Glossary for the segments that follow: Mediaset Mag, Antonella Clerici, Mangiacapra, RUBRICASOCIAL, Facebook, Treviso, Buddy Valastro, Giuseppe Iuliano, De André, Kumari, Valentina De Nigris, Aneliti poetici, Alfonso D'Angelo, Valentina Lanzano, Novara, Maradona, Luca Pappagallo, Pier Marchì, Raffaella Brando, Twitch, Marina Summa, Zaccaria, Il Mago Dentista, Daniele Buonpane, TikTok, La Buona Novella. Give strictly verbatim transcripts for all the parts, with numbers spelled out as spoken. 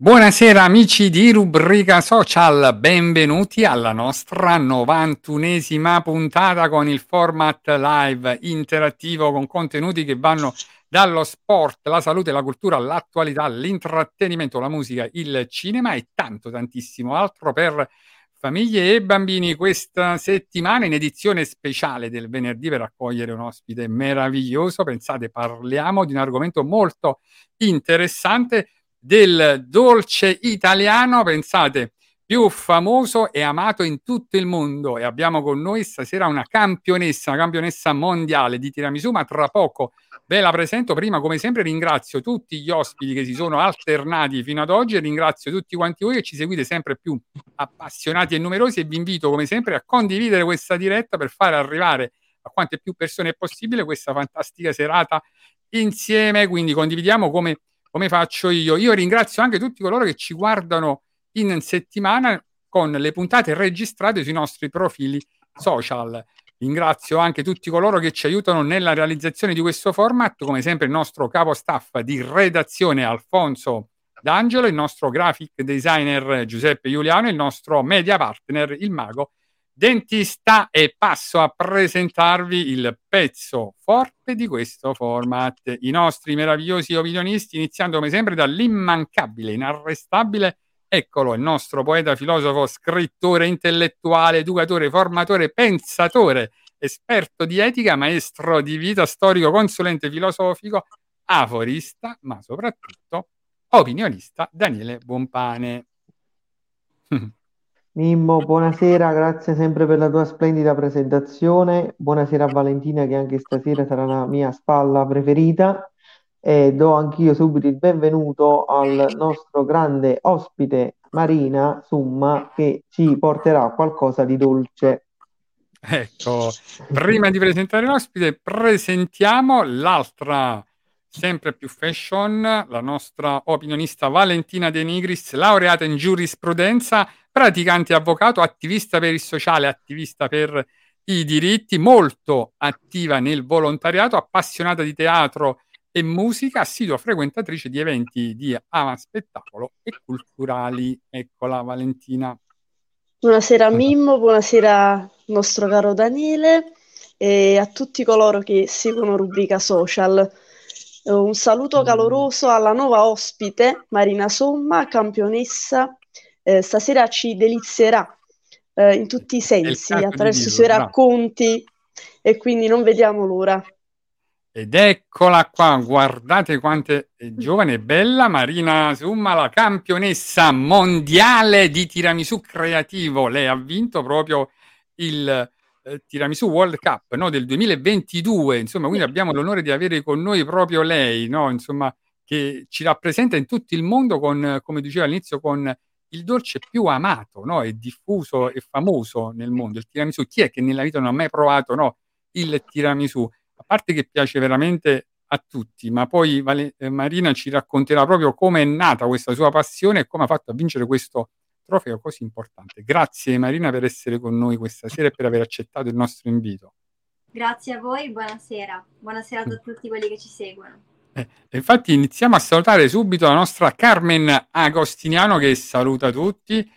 Buonasera amici di Rubrica Social, benvenuti alla nostra novantunesima puntata con il format live interattivo con contenuti che vanno dallo sport, la salute, la cultura, l'attualità, l'intrattenimento, la musica, il cinema e tanto tantissimo altro per famiglie e bambini. Questa settimana in edizione speciale del venerdì per accogliere un ospite meraviglioso, pensate, parliamo di un argomento molto interessante, del dolce italiano, pensate, più famoso e amato in tutto il mondo. E abbiamo con noi stasera una campionessa, una campionessa mondiale di tiramisù, ma tra poco ve la presento. Prima, come sempre, ringrazio tutti gli ospiti che si sono alternati fino ad oggi e ringrazio tutti quanti voi che ci seguite sempre più appassionati e numerosi, e vi invito come sempre a condividere questa diretta per far arrivare a quante più persone è possibile questa fantastica serata insieme. Quindi condividiamo come come faccio io. Io ringrazio anche tutti coloro che ci guardano in settimana con le puntate registrate sui nostri profili social. Ringrazio anche tutti coloro che ci aiutano nella realizzazione di questo format, come sempre il nostro capo staff di redazione Alfonso D'Angelo, il nostro graphic designer Giuseppe Iuliano, il nostro media partner Il Mago Dentista. E passo a presentarvi il pezzo forte di questo format, i nostri meravigliosi opinionisti, iniziando come sempre dall'immancabile, inarrestabile, eccolo, il nostro poeta, filosofo, scrittore, intellettuale, educatore, formatore, pensatore, esperto di etica, maestro di vita, storico, consulente filosofico, aforista, ma soprattutto opinionista, Daniele Buonpane. Mimmo, buonasera, grazie sempre per la tua splendida presentazione. Buonasera a Valentina, che anche stasera sarà la mia spalla preferita, e do anch'io subito il benvenuto al nostro grande ospite Marina Summa, che ci porterà qualcosa di dolce. Ecco, prima di presentare l'ospite presentiamo l'altra sempre più fashion, la nostra opinionista Valentina De Nigris, laureata in giurisprudenza, praticante avvocato, attivista per il sociale, attivista per i diritti, molto attiva nel volontariato, appassionata di teatro e musica, assidua frequentatrice di eventi di ama spettacolo e culturali. Eccola Valentina. Buonasera Mimmo, buonasera nostro caro Daniele e a tutti coloro che seguono Rubrica Social. Un saluto caloroso alla nuova ospite Marina Somma, campionessa. Eh, stasera ci delizierà eh, in tutti i sensi attraverso i suoi racconti, e quindi non vediamo l'ora. Ed eccola qua, guardate quante è giovane e bella Marina Summa, la campionessa mondiale di tiramisù creativo. Lei ha vinto proprio il eh, Tiramisù World Cup, no, del duemilaventidue, insomma, quindi abbiamo l'onore di avere con noi proprio lei, no, insomma, che ci rappresenta in tutto il mondo con, come dicevo all'inizio, con il dolce più amato, no, e diffuso e famoso nel mondo, il tiramisù. Chi è che nella vita non ha mai provato, no, il tiramisù? A parte che piace veramente a tutti, ma poi Vale, eh, Marina ci racconterà proprio come è nata questa sua passione e come ha fatto a vincere questo trofeo così importante. Grazie Marina per essere con noi questa sera e per aver accettato il nostro invito. Grazie a voi, buonasera. Buonasera a tutti quelli che ci seguono. Eh, infatti iniziamo a salutare subito la nostra Carmen Agostiniano che saluta tutti.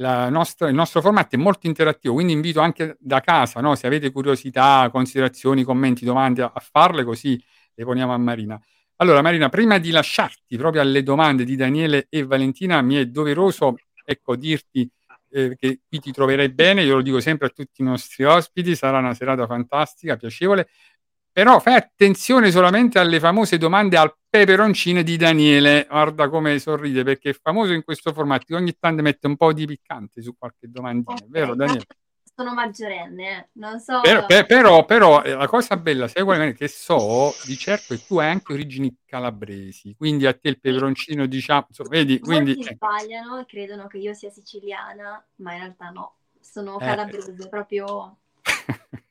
La nostra, il nostro format è molto interattivo, quindi invito anche da casa, no, se avete curiosità, considerazioni, commenti, domande, a, a farle, così le poniamo a Marina. Allora Marina, prima di lasciarti proprio alle domande di Daniele e Valentina, mi è doveroso, ecco, dirti eh, che qui ti troverai bene. Io lo dico sempre a tutti i nostri ospiti, sarà una serata fantastica, piacevole, però fai attenzione solamente alle famose domande al peperoncino di Daniele. Guarda come sorride, perché è famoso in questo formato che ogni tanto mette un po' di piccante su qualche domandina, okay, vero Daniele? Sono maggiorenne, non so, però, però, però la cosa bella, sai qual è, che so di certo che tu hai anche origini calabresi, quindi a te il peperoncino, diciamo, vedi, quindi molti sbagliano, credono che io sia siciliana, ma in realtà no, sono calabrese, eh. proprio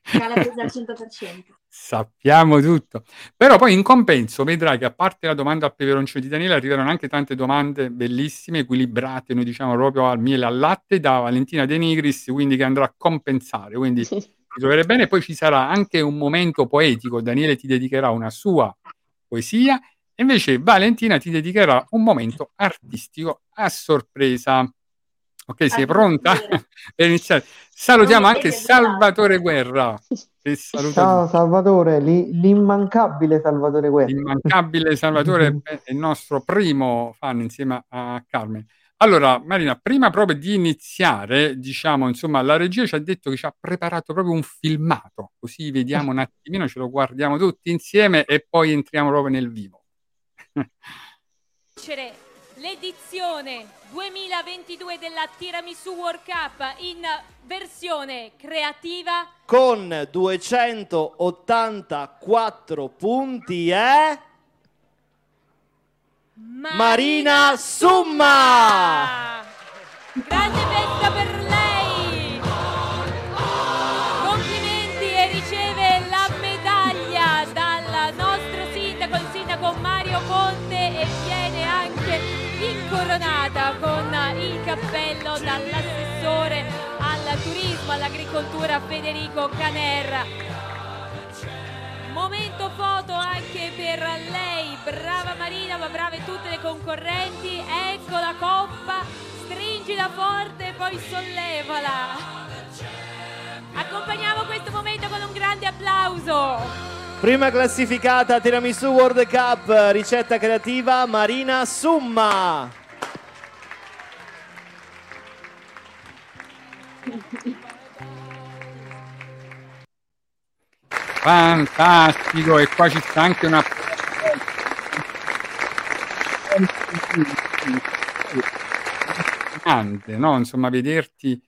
calabrese al cento per cento. Sappiamo tutto, però poi in compenso vedrai che a parte la domanda al peperoncino di Daniele arriveranno anche tante domande bellissime, equilibrate, noi diciamo proprio al miele al latte, da Valentina De Nigris, quindi, che andrà a compensare, quindi sì, ti troverai bene. Poi ci sarà anche un momento poetico, Daniele ti dedicherà una sua poesia e invece Valentina ti dedicherà un momento artistico a sorpresa. Ok, sei pronta per iniziare? Salutiamo anche Salvatore Guerra. Ciao Salvatore, l'immancabile Salvatore Guerra. L'immancabile Salvatore è il nostro primo fan insieme a Carmen. Allora Marina, prima proprio di iniziare, diciamo, insomma, la regia ci ha detto che ci ha preparato proprio un filmato, così vediamo un attimino, ce lo guardiamo tutti insieme e poi entriamo proprio nel vivo. L'edizione duemilaventidue della Tiramisù World Cup in versione creativa con duecentottantaquattro punti è Marina, Marina Summa. Summa! Grande festa per lei! Complimenti, e riceve la medaglia dal nostro sindaco, il sindaco Mario Conte, e viene anche incoronata con il cappello dall'assessore al turismo, all'agricoltura Federico Caner. Momento foto anche per lei, brava Marina, ma brave tutte le concorrenti. Ecco la coppa, stringila forte e poi sollevala. Accompagniamo questo momento con un grande applauso. Prima classificata Tiramisù World Cup, ricetta creativa, Marina Summa. Fantastico, e qua ci sta anche una... no, insomma, vederti...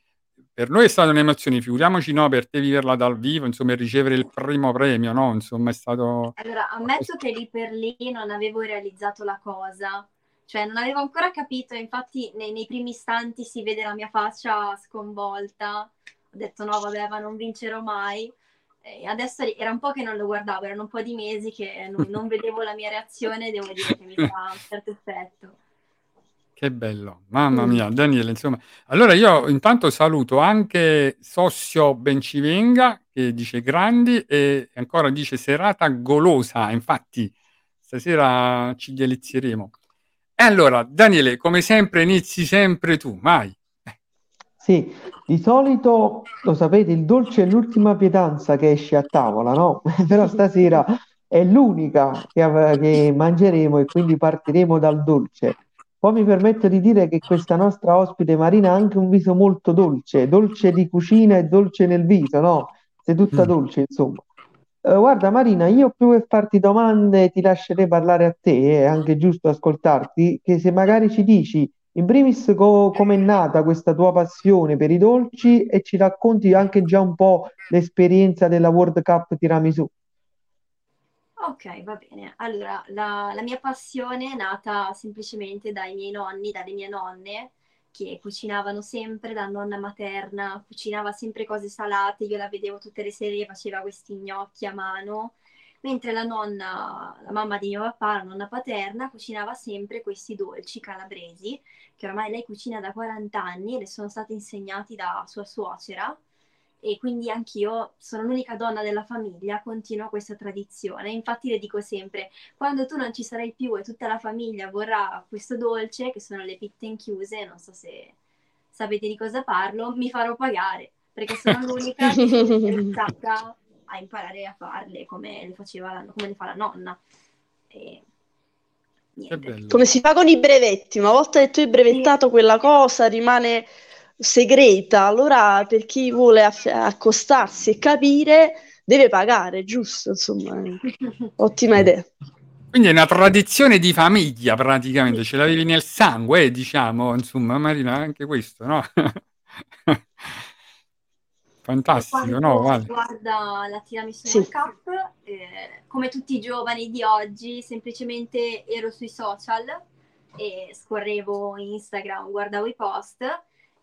Per noi è stata un'emozione, figuriamoci, no, per te viverla dal vivo, insomma, e ricevere il primo premio, no, insomma, è stato... Allora, ammetto che lì per lì non avevo realizzato la cosa, cioè non avevo ancora capito, infatti nei, nei primi istanti si vede la mia faccia sconvolta, ho detto no, vabbè, ma non vincerò mai, e adesso era un po' che non lo guardavo, erano un po' di mesi che non, non vedevo la mia reazione, devo dire che mi fa un certo effetto. Che bello, mamma mia, Daniele, insomma. Allora io intanto saluto anche Sossio Bencivenga che dice grandi e ancora dice serata golosa, infatti stasera ci delizieremo. E allora Daniele, come sempre inizi sempre tu, vai. Sì, di solito, lo sapete, il dolce è l'ultima pietanza che esce a tavola, no? Però stasera è l'unica che, che mangeremo e quindi partiremo dal dolce. Poi mi permetto di dire che questa nostra ospite Marina ha anche un viso molto dolce, dolce di cucina e dolce nel viso, no? Sei tutta dolce, insomma. Eh, guarda Marina, io più che farti domande ti lascerei parlare a te, è anche giusto ascoltarti, che se magari ci dici in primis co- com'è nata questa tua passione per i dolci e ci racconti anche già un po' l'esperienza della World Cup Tiramisù. Ok, va bene. Allora, la, la mia passione è nata semplicemente dai miei nonni, dalle mie nonne, che cucinavano sempre, da nonna materna, cucinava sempre cose salate, io la vedevo tutte le sere, faceva questi gnocchi a mano, mentre la nonna, la mamma di mio papà, la nonna paterna, cucinava sempre questi dolci calabresi, che ormai lei cucina da quaranta anni e le sono stati insegnati da sua suocera, e quindi anch'io sono l'unica donna della famiglia, continuo questa tradizione. Infatti le dico sempre, quando tu non ci sarai più e tutta la famiglia vorrà questo dolce, che sono le pitte inchiuse, non so se sapete di cosa parlo, mi farò pagare, perché sono l'unica che è stata a imparare a farle come le faceva la, come le fa la nonna. E... niente. Come si fa con i brevetti, una volta che tu hai brevettato quella cosa rimane... segreta, allora per chi vuole aff- accostarsi e capire deve pagare, giusto? Insomma, ottima idea. Quindi è una tradizione di famiglia praticamente, ce l'avevi nel sangue, eh, diciamo, insomma, Marina, anche questo, no? Fantastico, quando no? Vale. Guarda la Tiramisù World Cup, eh, come tutti i giovani di oggi, semplicemente ero sui social e scorrevo Instagram, guardavo i post.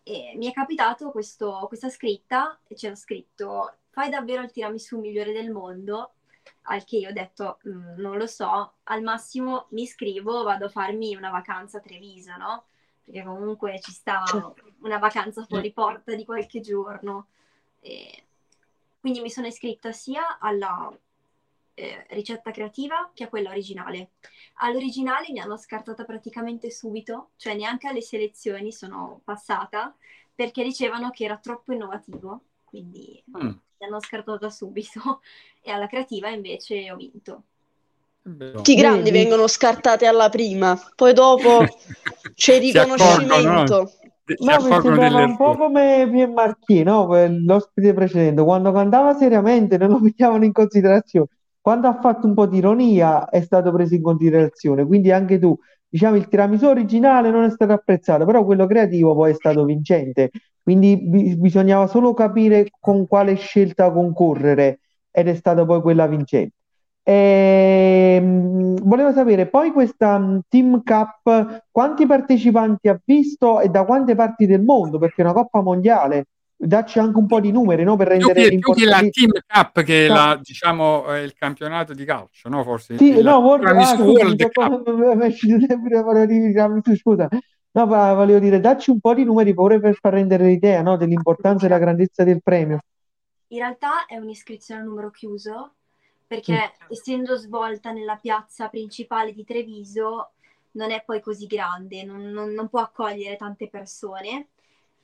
E mi è capitato questo, questa scritta e c'era scritto fai davvero il tiramisù migliore del mondo, al che io ho detto non lo so, al massimo mi iscrivo, vado a farmi una vacanza a Treviso, no? Perché comunque ci sta una vacanza fuori porta di qualche giorno, e quindi mi sono iscritta sia alla eh, ricetta creativa che a quella originale. All'originale mi hanno scartata praticamente subito, cioè neanche alle selezioni sono passata, perché dicevano che era troppo innovativo, quindi mm. mi hanno scartata subito, e alla creativa invece ho vinto. Tutti i grandi vengono scartati alla prima, poi dopo c'è il riconoscimento. No, mi sembrava un po' come Pier Marchì, no? L'ospite precedente, quando cantava seriamente non lo pigliavano in considerazione. Quando ha fatto un po' di ironia è stato preso in considerazione, quindi anche tu, diciamo, il tiramisù originale non è stato apprezzato, però quello creativo poi è stato vincente, quindi bi- bisognava solo capire con quale scelta concorrere ed è stata poi quella vincente. E... volevo sapere poi questa Team Cup quanti partecipanti ha visto e da quante parti del mondo, perché è una coppa mondiale. Dacci anche un po' di numeri, no? Per rendere più, più che la Team Cup, che no. la, diciamo, è il campionato di calcio, no? Forse sì, il, no, vorrei ah, scusa, no, volevo dire, dacci un po' di numeri pure per far rendere l'idea, no? Dell'importanza e la grandezza del premio. In realtà è un'iscrizione a numero chiuso, perché mm. essendo svolta nella piazza principale di Treviso non è poi così grande, non, non, non può accogliere tante persone.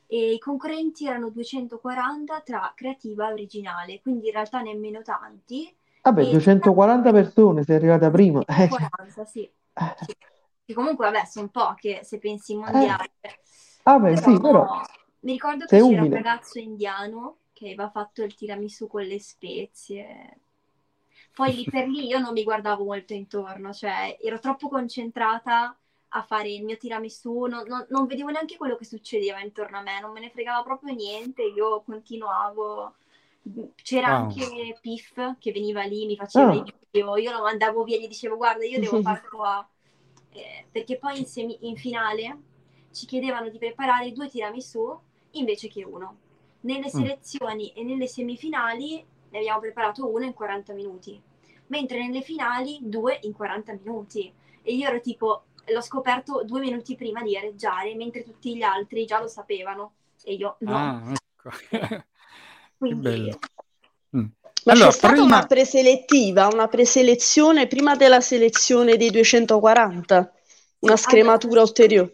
E i concorrenti erano duecentoquaranta tra creativa e originale, quindi in realtà nemmeno tanti. Vabbè, e duecentoquaranta tanti... persone, sei arrivata prima. duecentoquaranta, sì. sì. Che comunque, vabbè, sono poche, se pensi mondiali. Eh. Vabbè, però, sì, però... mi ricordo che sei c'era umile. Un ragazzo indiano che aveva fatto il tiramisù con le spezie. Poi lì per lì io non mi guardavo molto intorno, cioè ero troppo concentrata a fare il mio tiramisù, non, non, non vedevo neanche quello che succedeva intorno a me, non me ne fregava proprio niente, io continuavo, c'era wow. anche Pif che veniva lì, mi faceva oh. i video, io lo mandavo via, gli dicevo guarda io devo fare qua, eh, perché poi in, semi, in finale ci chiedevano di preparare due tiramisù invece che uno, nelle selezioni mm. e nelle semifinali ne abbiamo preparato uno in quaranta minuti, mentre nelle finali due in quaranta minuti, e io ero tipo l'ho scoperto due minuti prima di gareggiare, mentre tutti gli altri già lo sapevano e io no. Ah, ecco. Quindi... che bello. Mm. Ma allora, c'è prima... stata una preselettiva, una preselezione prima della selezione dei duecentoquaranta, una scrematura allora, ulteriore.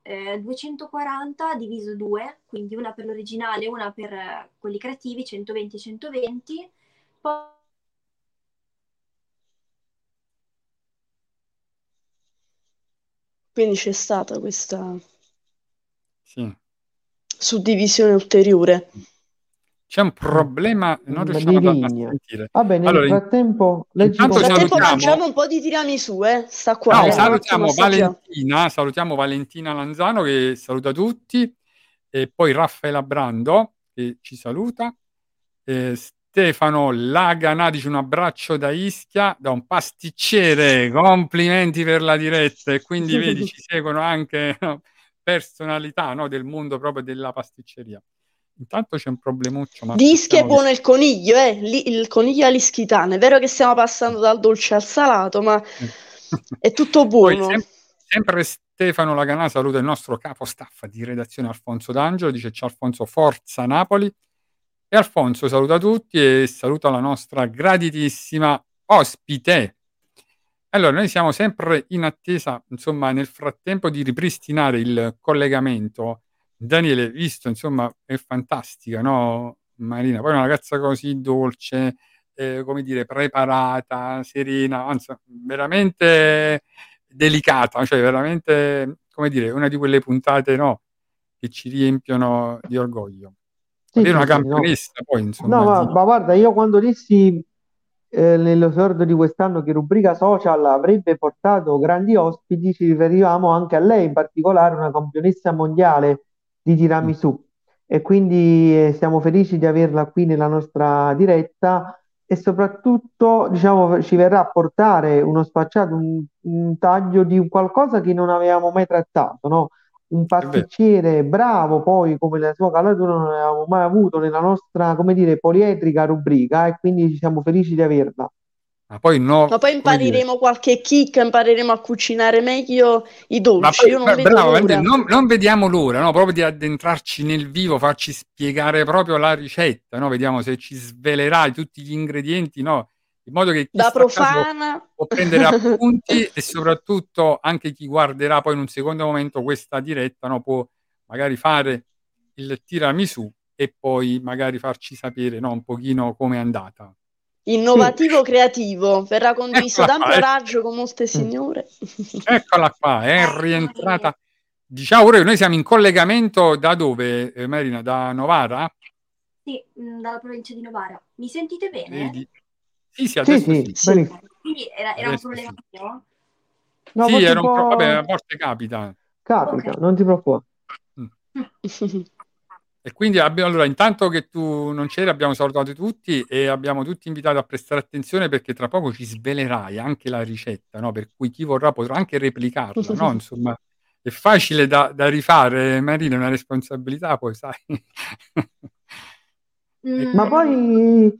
Eh, duecentoquaranta diviso due, quindi una per l'originale, una per quelli creativi, centoventi centoventi, poi quindi c'è stata questa sì. suddivisione ulteriore. C'è un problema, non riusciamo a, a sentire. Va bene, allora, nel frattempo leggiamo. Nel frattempo facciamo un po' di tiramisù, eh? Sta qua. No, eh, salutiamo Valentina, salutiamo Valentina Lanzano che saluta tutti, e poi Raffaella Brando che ci saluta, e Stefano Laganà dice un abbraccio da Ischia, da un pasticcere, complimenti per la diretta, e quindi vedi ci seguono anche, no, personalità, no, del mondo proprio della pasticceria. Intanto c'è un problemuccio. Ma di Ischia è buono il coniglio, eh? Lì, il coniglio all'ischitana. È vero che stiamo passando dal dolce al salato, ma è tutto buono. Poi, sempre, sempre Stefano Laganà saluta il nostro capo staff di redazione Alfonso D'Angelo, dice ciao Alfonso, forza Napoli. E Alfonso saluta tutti e saluta la nostra graditissima ospite. Allora, noi siamo sempre in attesa, insomma, nel frattempo di ripristinare il collegamento. Daniele, visto, insomma, è fantastica, no Marina? Poi una ragazza così dolce, eh, come dire, preparata, serena, anzi, veramente delicata, cioè veramente, come dire, una di quelle puntate, no, che ci riempiono di orgoglio. Sì, sì, una campionessa, no. Poi, insomma. No, ma, ma guarda, io quando dissi eh, nell'esordio di quest'anno che Rubrica Social avrebbe portato grandi ospiti, ci riferivamo anche a lei, in particolare una campionessa mondiale di tiramisù, e quindi eh, siamo felici di averla qui nella nostra diretta, e soprattutto, diciamo, ci verrà a portare uno sfacciato, un, un taglio di un qualcosa che non avevamo mai trattato, no? Un pasticciere bravo, poi come la sua calatura non avevamo mai avuto nella nostra, come dire, polietrica rubrica, e quindi siamo felici di averla. Ma poi, no, ma poi impareremo dire. qualche chicca, impareremo a cucinare meglio i dolci. Poi, io non, bravo, vedo non, non vediamo l'ora, no? Proprio di addentrarci nel vivo, farci spiegare proprio la ricetta, no? Vediamo se ci svelerai tutti gli ingredienti, no? In modo che chi da profana può prendere appunti e soprattutto anche chi guarderà poi in un secondo momento questa diretta, no? Può magari fare il tiramisù e poi magari farci sapere, no? Un pochino come è andata. Innovativo, creativo, verrà condiviso da ampio raggio con molte signore. Eccola qua, è rientrata. Diciamo ora che noi siamo in collegamento da dove, eh, Marina? Da Novara? Sì, dalla provincia di Novara. Mi sentite bene? Vedi? Sì, sì, adesso sì. sì. sì. Quindi era, era adesso un problema sì. mio? No, sì, era un pro... vabbè, a volte capita. Capita, okay. Non ti preoccupare. Mm. E quindi abbiamo, allora, intanto che tu non c'eri, abbiamo salutato tutti e abbiamo tutti invitato a prestare attenzione, perché tra poco ci svelerai anche la ricetta, no? Per cui chi vorrà potrà anche replicarla, sì, no? Sì. Insomma, è facile da, da rifare, Marina, è una responsabilità, poi sai. Mm. Ma poi,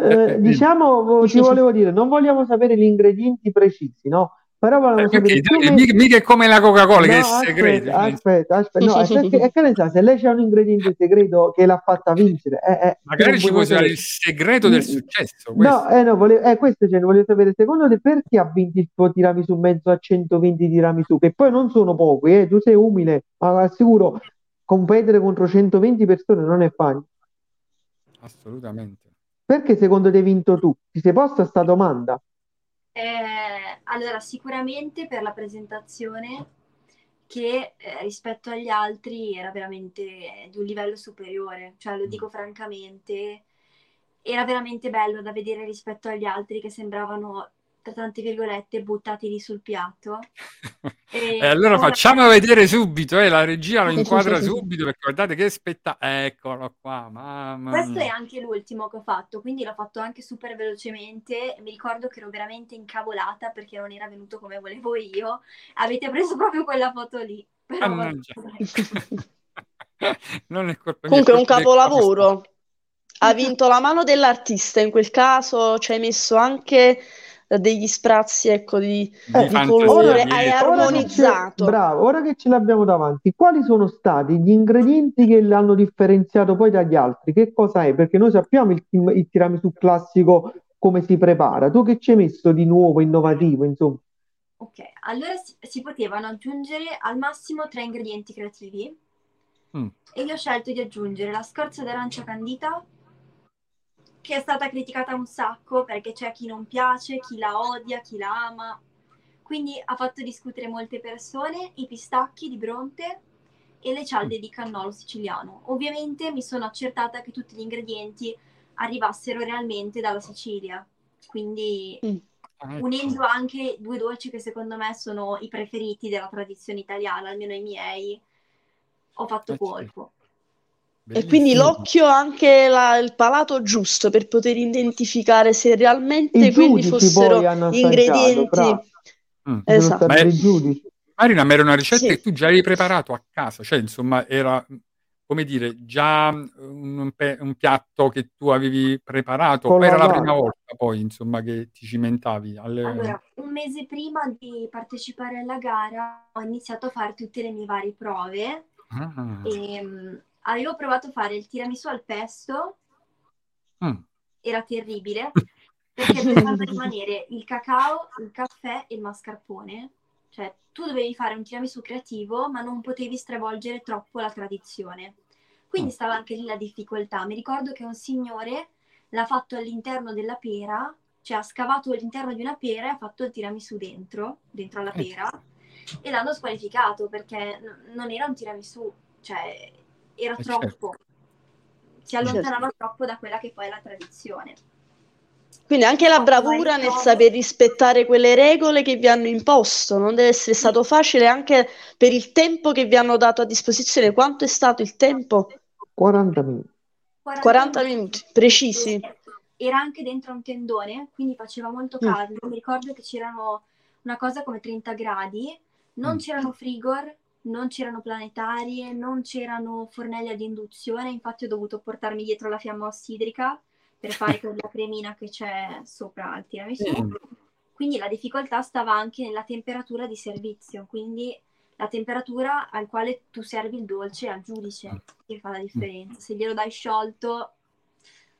eh, diciamo, ci volevo dire, non vogliamo sapere gli ingredienti precisi, no? Però perché, come... mica è come la Coca-Cola, no, che è aspetta, segreto aspetta aspetta no, aspetta, che ne sa, se lei c'è un ingrediente segreto che l'ha fatta vincere, eh, eh, magari ci può essere il segreto del successo, questo. no eh no volevo, eh, questo ce ne voglio sapere. Secondo te perché ha vinto il tuo tiramisù mezzo a centoventi tiramisù, che poi non sono pochi, eh? Tu sei umile, ma assicuro competere contro centoventi persone non è facile, assolutamente. Perché secondo te hai vinto tu? Ti sei posta sta domanda? Eh, allora, sicuramente per la presentazione, che eh, rispetto agli altri era veramente eh, di un livello superiore, cioè lo dico francamente, era veramente bello da vedere rispetto agli altri che sembravano, tra tante virgolette, buttati lì sul piatto. E, e allora ora... facciamo vedere subito, eh, la regia lo inquadra subito, perché guardate che spettacolo, eccolo qua, mamma mia. Questo è anche l'ultimo che ho fatto, quindi l'ho fatto anche super velocemente, mi ricordo che ero veramente incavolata perché non era venuto come volevo io, avete preso proprio quella foto lì, però ah, non è colpa mia. Comunque è un capolavoro, ha vinto la mano dell'artista in quel caso, ci hai messo anche degli sprazzi, ecco, di, eh, di colore, hai armonizzato. Ora bravo, ora che ce l'abbiamo davanti, quali sono stati gli ingredienti che l'hanno differenziato poi dagli altri? Che cosa è? Perché noi sappiamo il, il tiramisù classico come si prepara, tu che ci hai messo di nuovo, innovativo, insomma? Ok, allora si, si potevano aggiungere al massimo tre ingredienti creativi, mm. e io ho scelto di aggiungere la scorza d'arancia candita, che è stata criticata un sacco perché c'è chi non piace, chi la odia, chi la ama, quindi ha fatto discutere molte persone, i pistacchi di Bronte e le cialde di cannolo siciliano. Ovviamente mi sono accertata che tutti gli ingredienti arrivassero realmente dalla Sicilia, quindi mm. unendo anche due dolci che secondo me sono i preferiti della tradizione italiana, almeno i miei, ho fatto colpo. Bellissimo. E quindi l'occhio ha anche la, il palato giusto per poter identificare se realmente I quelli fossero ingredienti. Mm. Esatto. Ma, è, Marina, ma era una ricetta sì. che tu già avevi preparato a casa, cioè insomma era, come dire, già un, un piatto che tu avevi preparato. Con era la, la prima volta poi insomma che ti cimentavi alle... Allora, un mese prima di partecipare alla gara ho iniziato a fare tutte le mie varie prove. ah. E, um, avevo provato a fare il tiramisù al pesto, mm. era terribile perché doveva rimanere il cacao, il caffè e il mascarpone. Cioè, tu dovevi fare un tiramisù creativo, ma non potevi stravolgere troppo la tradizione. Quindi stava anche lì la difficoltà. Mi ricordo che un signore l'ha fatto all'interno della pera, cioè ha scavato all'interno di una pera e ha fatto il tiramisù dentro, dentro alla pera, e l'hanno squalificato perché n- non era un tiramisù, cioè era eh troppo, certo. si allontanava certo. troppo da quella che poi è la tradizione. Quindi anche la bravura nel saper rispettare quelle regole che vi hanno imposto, non deve essere stato facile anche per il tempo che vi hanno dato a disposizione. Quanto è stato il tempo? quaranta minuti quaranta minuti, precisi. Era anche dentro un tendone, quindi faceva molto caldo. Mm. Mi ricordo che c'erano una cosa come trenta gradi, non mm. c'erano frigor, non c'erano planetarie, non c'erano fornelli ad induzione, infatti ho dovuto portarmi dietro la fiamma ossidrica per fare quella cremina che c'è sopra al tiramisù. Mm. Quindi la difficoltà stava anche nella temperatura di servizio, quindi la temperatura al quale tu servi il dolce al giudice, che fa la differenza. Se glielo dai sciolto...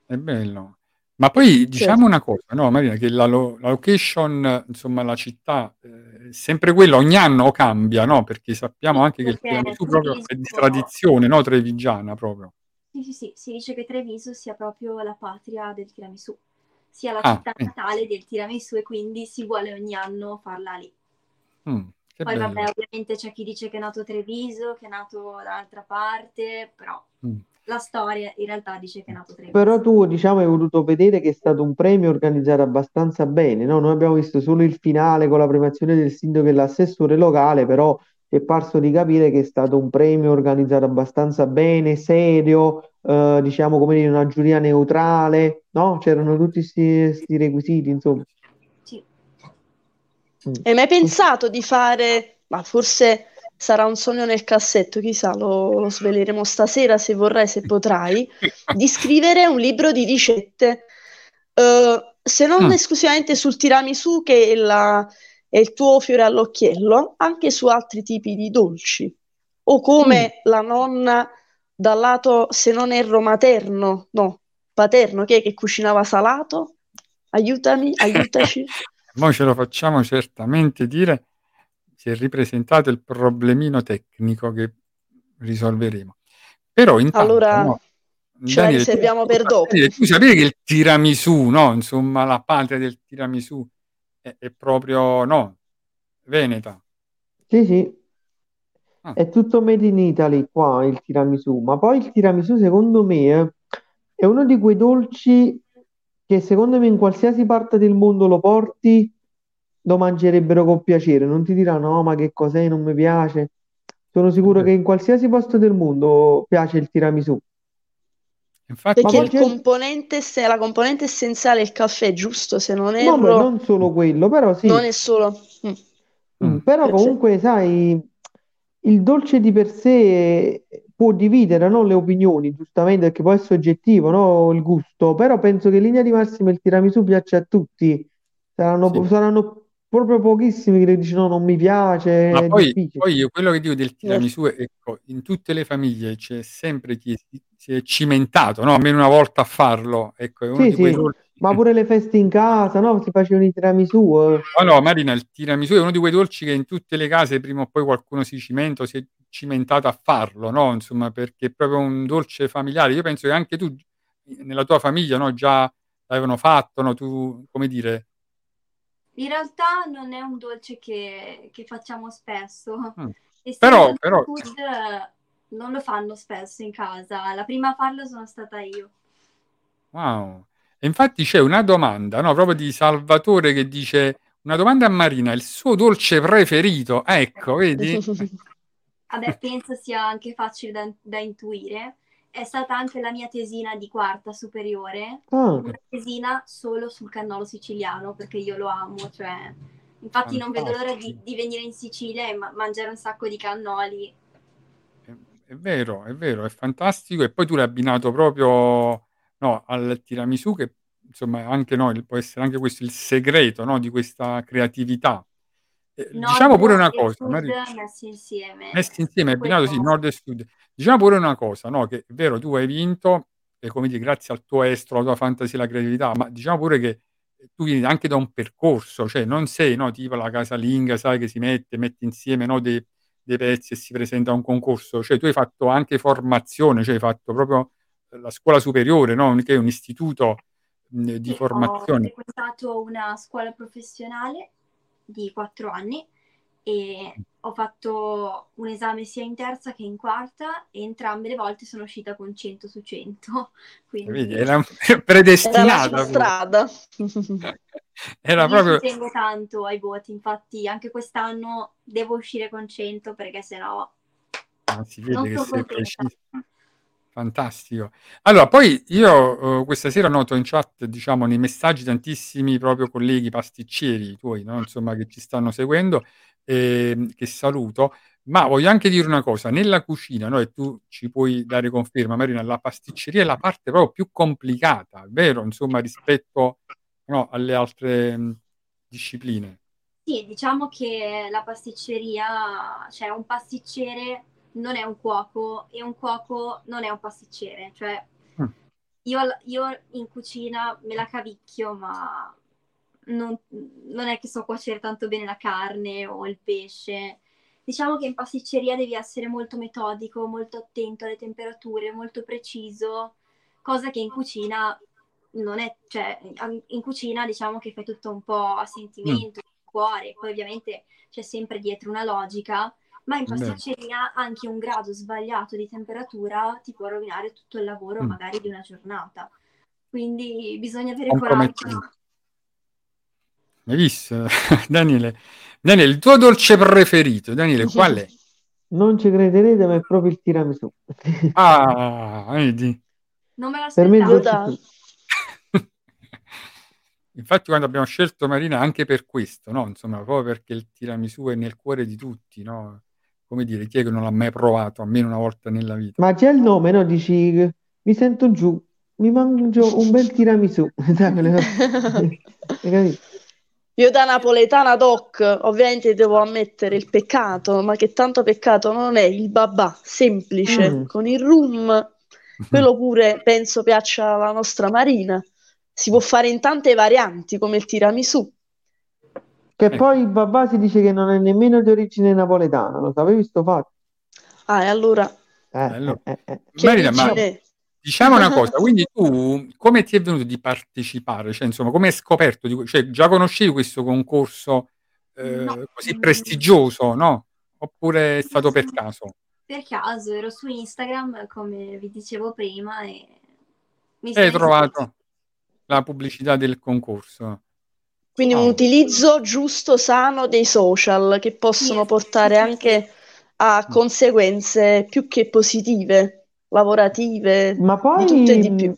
È bello. Ma poi diciamo certo. una cosa, no Marina, che la, lo- la location, insomma la città, eh, è sempre quella, ogni anno cambia, no? Perché sappiamo anche Perché che il tiramisù proprio è di tradizione, no? Trevigiana proprio. Sì, sì, sì, si dice che Treviso sia proprio la patria del tiramisù, sia la ah, città eh. natale del tiramisù, e quindi si vuole ogni anno farla lì. Mm, che Poi bello. Vabbè, ovviamente c'è chi dice che è nato Treviso, che è nato dall'altra parte, però mm. la storia in realtà dice che è nato Treviso. Però tu, diciamo, hai voluto vedere che è stato un premio organizzato abbastanza bene, no? Noi abbiamo visto solo il finale con la premiazione del sindaco e l'assessore locale, però... è parso di capire che è stato un premio organizzato abbastanza bene, serio, eh, diciamo come dire una giuria neutrale, no? C'erano tutti questi requisiti, insomma. Sì. Mm. Hai mai pensato di fare, ma forse sarà un sogno nel cassetto, chissà, lo, lo sveleremo stasera se vorrai, se potrai, di scrivere un libro di ricette, uh, se non mm. esclusivamente sul tiramisù che è la... è il tuo fiore all'occhiello, anche su altri tipi di dolci, o come mm. la nonna dal lato, se non erro, materno, no, paterno, che è che cucinava salato? Aiutami, aiutaci. Noi ce lo facciamo certamente dire, si è ripresentato il problemino tecnico che risolveremo. Però intanto... Allora... No. Ce la riserviamo per dopo. Tu sapevi che il tiramisù, no? Insomma, la patria del tiramisù È, è proprio, no, veneta. Sì, sì. Ah. È tutto made in Italy qua, il tiramisù. Ma poi il tiramisù, secondo me, è uno di quei dolci che, secondo me, in qualsiasi parte del mondo lo porti, lo mangerebbero con piacere. Non ti diranno, no, ma che cos'è, non mi piace. Sono sicuro mm. che in qualsiasi posto del mondo piace il tiramisù. Infatti, perché il componente, se la componente essenziale è il caffè, giusto? Se non erro, no, non solo quello, però sì. Non è solo. Mm. Mm. Però per comunque, sé. sai, il dolce di per sé può dividere, no, le opinioni, giustamente, perché poi è soggettivo, no, il gusto. Però penso che in linea di massima il tiramisù piaccia a tutti. Saranno, sì. saranno proprio pochissimi che dicono no, non mi piace. Ma poi, poi io quello che dico del tiramisù, ecco, in tutte le famiglie c'è sempre chi si è cimentato, no? Almeno una volta a farlo, ecco, è uno sì, di quei sì. dolci. Ma pure le feste in casa, no? Si facevano i tiramisù. Eh. Oh no, Marina, il tiramisù è uno di quei dolci che in tutte le case prima o poi qualcuno si cimenta, si è cimentato a farlo, no? Insomma, perché è proprio un dolce familiare. Io penso che anche tu, nella tua famiglia, no, già l'avevano fatto, no? Tu, come dire... In realtà non è un dolce che, che facciamo spesso. Mm. Però, però... Food, non lo fanno spesso in casa. La prima a farlo sono stata io. Wow. E infatti c'è una domanda, no, proprio di Salvatore, che dice una domanda a Marina, il suo dolce preferito, ecco, vedi? Vabbè, penso sia anche facile da, da intuire. È stata anche la mia tesina di quarta superiore, oh. una tesina solo sul cannolo siciliano, perché io lo amo, cioè... Infatti Fantastico. Non vedo l'ora di, di venire in Sicilia e ma- mangiare un sacco di cannoli. È, è vero, è vero, è fantastico. E poi tu l'hai abbinato proprio, no, al tiramisù, che insomma anche, no, può essere anche questo il segreto, no, di questa creatività. Eh, nord, diciamo pure una cosa, Maria, messi insieme. Messi insieme, abbinato sì, nord e sud. Diciamo pure una cosa, no, che è vero, tu hai vinto, e come dire, grazie al tuo estro, alla tua fantasia, alla creatività, ma diciamo pure che tu vieni anche da un percorso, cioè non sei, no, tipo la casalinga, sai, che si mette, mette insieme, no, dei, dei pezzi e si presenta a un concorso, cioè tu hai fatto anche formazione, cioè hai fatto proprio la scuola superiore, no, che è un istituto mh, di e formazione. Ho frequentato una scuola professionale di quattro anni e ho fatto un esame sia in terza che in quarta e entrambe le volte sono uscita con cento su cento, quindi vedi, era predestinata, era strada. Era proprio... Io ci tengo tanto ai voti, infatti anche quest'anno devo uscire con cento perché sennò ah, si vede non che sei precisa. Fantastico. Allora, poi io uh, questa sera noto in chat, diciamo, nei messaggi tantissimi proprio colleghi pasticceri tuoi, no? Insomma, che ci stanno seguendo, eh, che saluto, ma voglio anche dire una cosa, nella cucina, no? E tu ci puoi dare conferma, Marina, la pasticceria è la parte proprio più complicata, vero? Insomma, rispetto, no, alle altre mh, discipline. Sì, diciamo che la pasticceria, cioè un pasticcere non è un cuoco e un cuoco non è un pasticcere, cioè mm. io, io in cucina me la cavicchio, ma non, non è che so cuocere tanto bene la carne o il pesce. Diciamo che in pasticceria devi essere molto metodico, molto attento alle temperature, molto preciso, cosa che in cucina non è, cioè in cucina diciamo che fai tutto un po' a sentimento, mm. cuore, poi ovviamente c'è sempre dietro una logica. Ma in pasticceria anche un grado sbagliato di temperatura ti può rovinare tutto il lavoro, mm. magari di una giornata. Quindi bisogna avere coraggio. Hai visto, Daniele? Daniele, il tuo dolce preferito, Daniele, sì, qual è? Non ci crederete, ma è proprio il tiramisù. Ah, vedi. Non me l'aspettavo. Infatti quando abbiamo scelto Marina anche per questo, no? Insomma, proprio perché il tiramisù è nel cuore di tutti, no? Come dire, chi è che non l'ha mai provato, almeno una volta nella vita? Ma c'è il nome, no? Dici, mi sento giù, mi mangio un bel tiramisù. Io da napoletana doc, ovviamente devo ammettere il peccato, ma che tanto peccato non è, il babà, semplice, mm. con il rum. Quello pure penso piaccia alla nostra Marina. Si può fare in tante varianti, come il tiramisù. Che eh. poi il babà si dice che non è nemmeno di origine napoletana, lo sapevi sto fatto? Ah, e allora... Eh, allora. Eh, eh. Marina, ma diciamo una cosa, quindi tu come ti è venuto di partecipare? Cioè, insomma, come hai scoperto? Di... Cioè, già conoscevi questo concorso eh, no. così prestigioso, no? Oppure è stato per caso? Per caso, ero su Instagram, come vi dicevo prima, e... Mi hai trovato... la pubblicità del concorso. Quindi wow. un utilizzo giusto, sano dei social, che possono portare anche a conseguenze più che positive, lavorative, ma poi, di tutto e di più.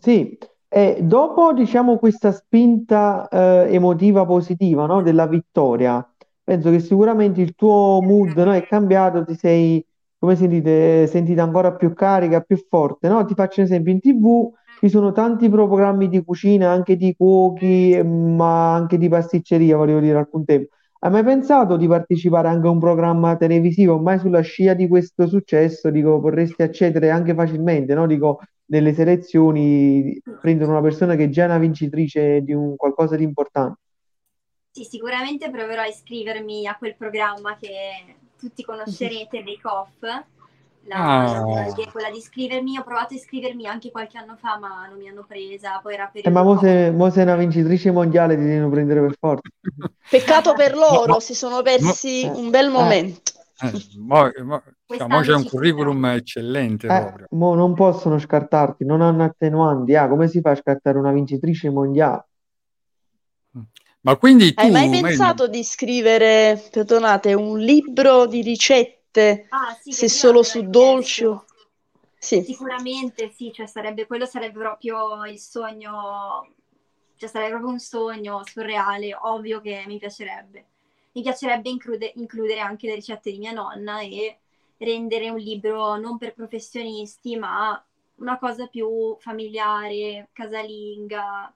Sì, eh, dopo diciamo questa spinta eh, emotiva positiva, no, della vittoria, penso che sicuramente il tuo mood, no, è cambiato, ti sei, come sentite, sentita ancora più carica, più forte, no? Ti faccio un esempio, in tivù ci sono tanti programmi di cucina, anche di cuochi, ma anche di pasticceria, volevo dire al contempo. Hai mai pensato di partecipare anche a un programma televisivo? Mai sulla scia di questo successo, dico, vorresti accedere anche facilmente, no? Dico, nelle selezioni prendono una persona che è già una vincitrice di un qualcosa di importante. Sì, sicuramente proverò a iscrivermi a quel programma che tutti conoscerete, Bake Off. La, ah. la, quella di iscrivermi, ho provato a iscrivermi anche qualche anno fa, ma non mi hanno presa. Poi era per eh, ma mo se, mo sei una vincitrice mondiale, ti devono prendere per forza. Peccato per loro, no, si sono persi no. un bel momento. Eh, mo, mo, mo c'è un curriculum sta. eccellente eh, proprio. Mo non possono scartarti, non hanno attenuanti. Ah, come si fa a scartare una vincitrice mondiale? Ma quindi tu, hai mai pensato ma... di scrivere, perdonate, un libro di ricette, ah, sì, se solo su dolci? Sì. Sicuramente sì, cioè sarebbe, quello sarebbe proprio il sogno, cioè sarebbe proprio un sogno surreale, ovvio che mi piacerebbe. Mi piacerebbe include, includere anche le ricette di mia nonna e rendere un libro non per professionisti, ma una cosa più familiare, casalinga,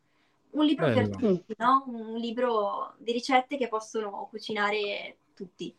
un libro Bello. per tutti, no? Un libro di ricette che possono cucinare tutti.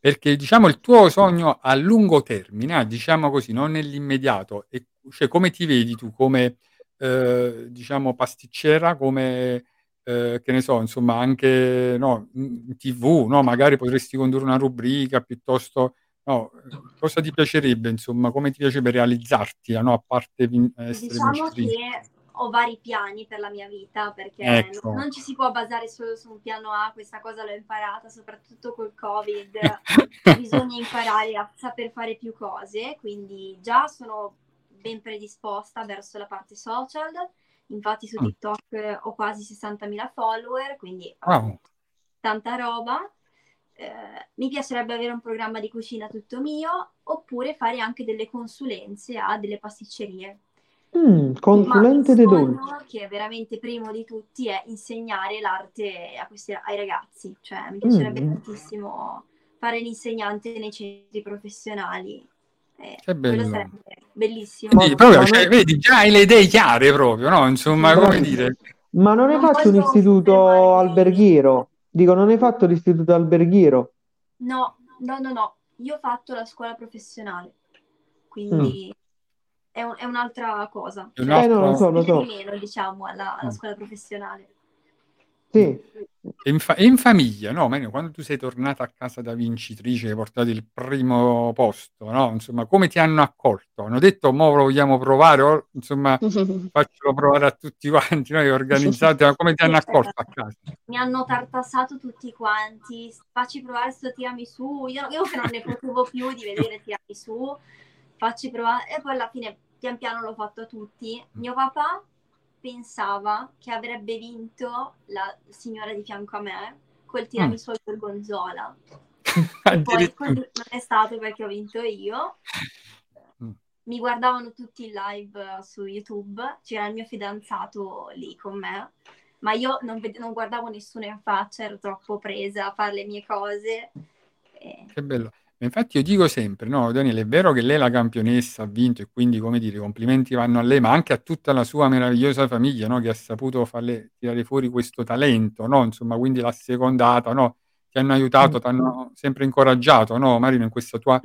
Perché diciamo il tuo sogno a lungo termine, diciamo così, non nell'immediato, e cioè come ti vedi tu come eh, diciamo pasticcera, come eh, che ne so, insomma, anche no, in tivù, no, magari potresti condurre una rubrica piuttosto, no, cosa ti piacerebbe, insomma, come ti piacerebbe realizzarti, no, a parte vin- essere diciamo vincitrice. Che ho vari piani per la mia vita, perché ecco. non, non ci si può basare solo su un piano A, questa cosa l'ho imparata soprattutto col Covid, bisogna imparare a saper fare più cose, quindi già sono ben predisposta verso la parte social, infatti su TikTok ho quasi sessantamila follower, quindi wow. tanta roba. Eh, mi piacerebbe avere un programma di cucina tutto mio, oppure fare anche delle consulenze a delle pasticcerie. Mm, consulente dei dolci, che veramente primo di tutti è insegnare l'arte a questi, ai ragazzi, cioè mi piacerebbe mm. tantissimo fare l'insegnante nei centri professionali, eh, che bello, sarebbe bellissimo. Quindi, proprio, cioè, vedi, già hai le idee chiare proprio, no? Insomma, Beh, come dire, ma non hai non fatto un istituto alberghiero? Dico, non hai fatto l'istituto alberghiero? No, no, no, no, io ho fatto la scuola professionale, quindi mm. È, un, è un'altra cosa, è un'altra... Eh, no, lo so, lo so. meno, diciamo, alla, alla scuola professionale. Sì. E in, fa- in famiglia, no? Quando tu sei tornata a casa da vincitrice, hai portato il primo posto, no? Insomma, come ti hanno accolto? Hanno detto, mo lo vogliamo provare, o, insomma, faccelo provare a tutti quanti, noi organizzate, ma come ti hanno accolto a casa? Mi hanno tartassato tutti quanti, facci provare sto tiramisù, io, io che non ne potevo più di vedere tiramisù, facci provare, e poi alla fine pian piano l'ho fatto a tutti. Mio papà pensava che avrebbe vinto la signora di fianco a me col tiramisù mm. al gorgonzola. Poi non è stato perché ho vinto io. Mm. Mi guardavano tutti in live su YouTube, c'era il mio fidanzato lì con me, ma io non, ved- non guardavo nessuno in faccia, ero troppo presa a fare le mie cose. E... Che bello. Infatti io dico sempre, no Daniele, è vero che lei è la campionessa, ha vinto e quindi, come dire, complimenti vanno a lei, ma anche a tutta la sua meravigliosa famiglia, no, che ha saputo farle tirare fuori questo talento, no, insomma, quindi l'ha secondata, no, ti hanno aiutato, ti hanno sempre incoraggiato, no Marina, in questa tua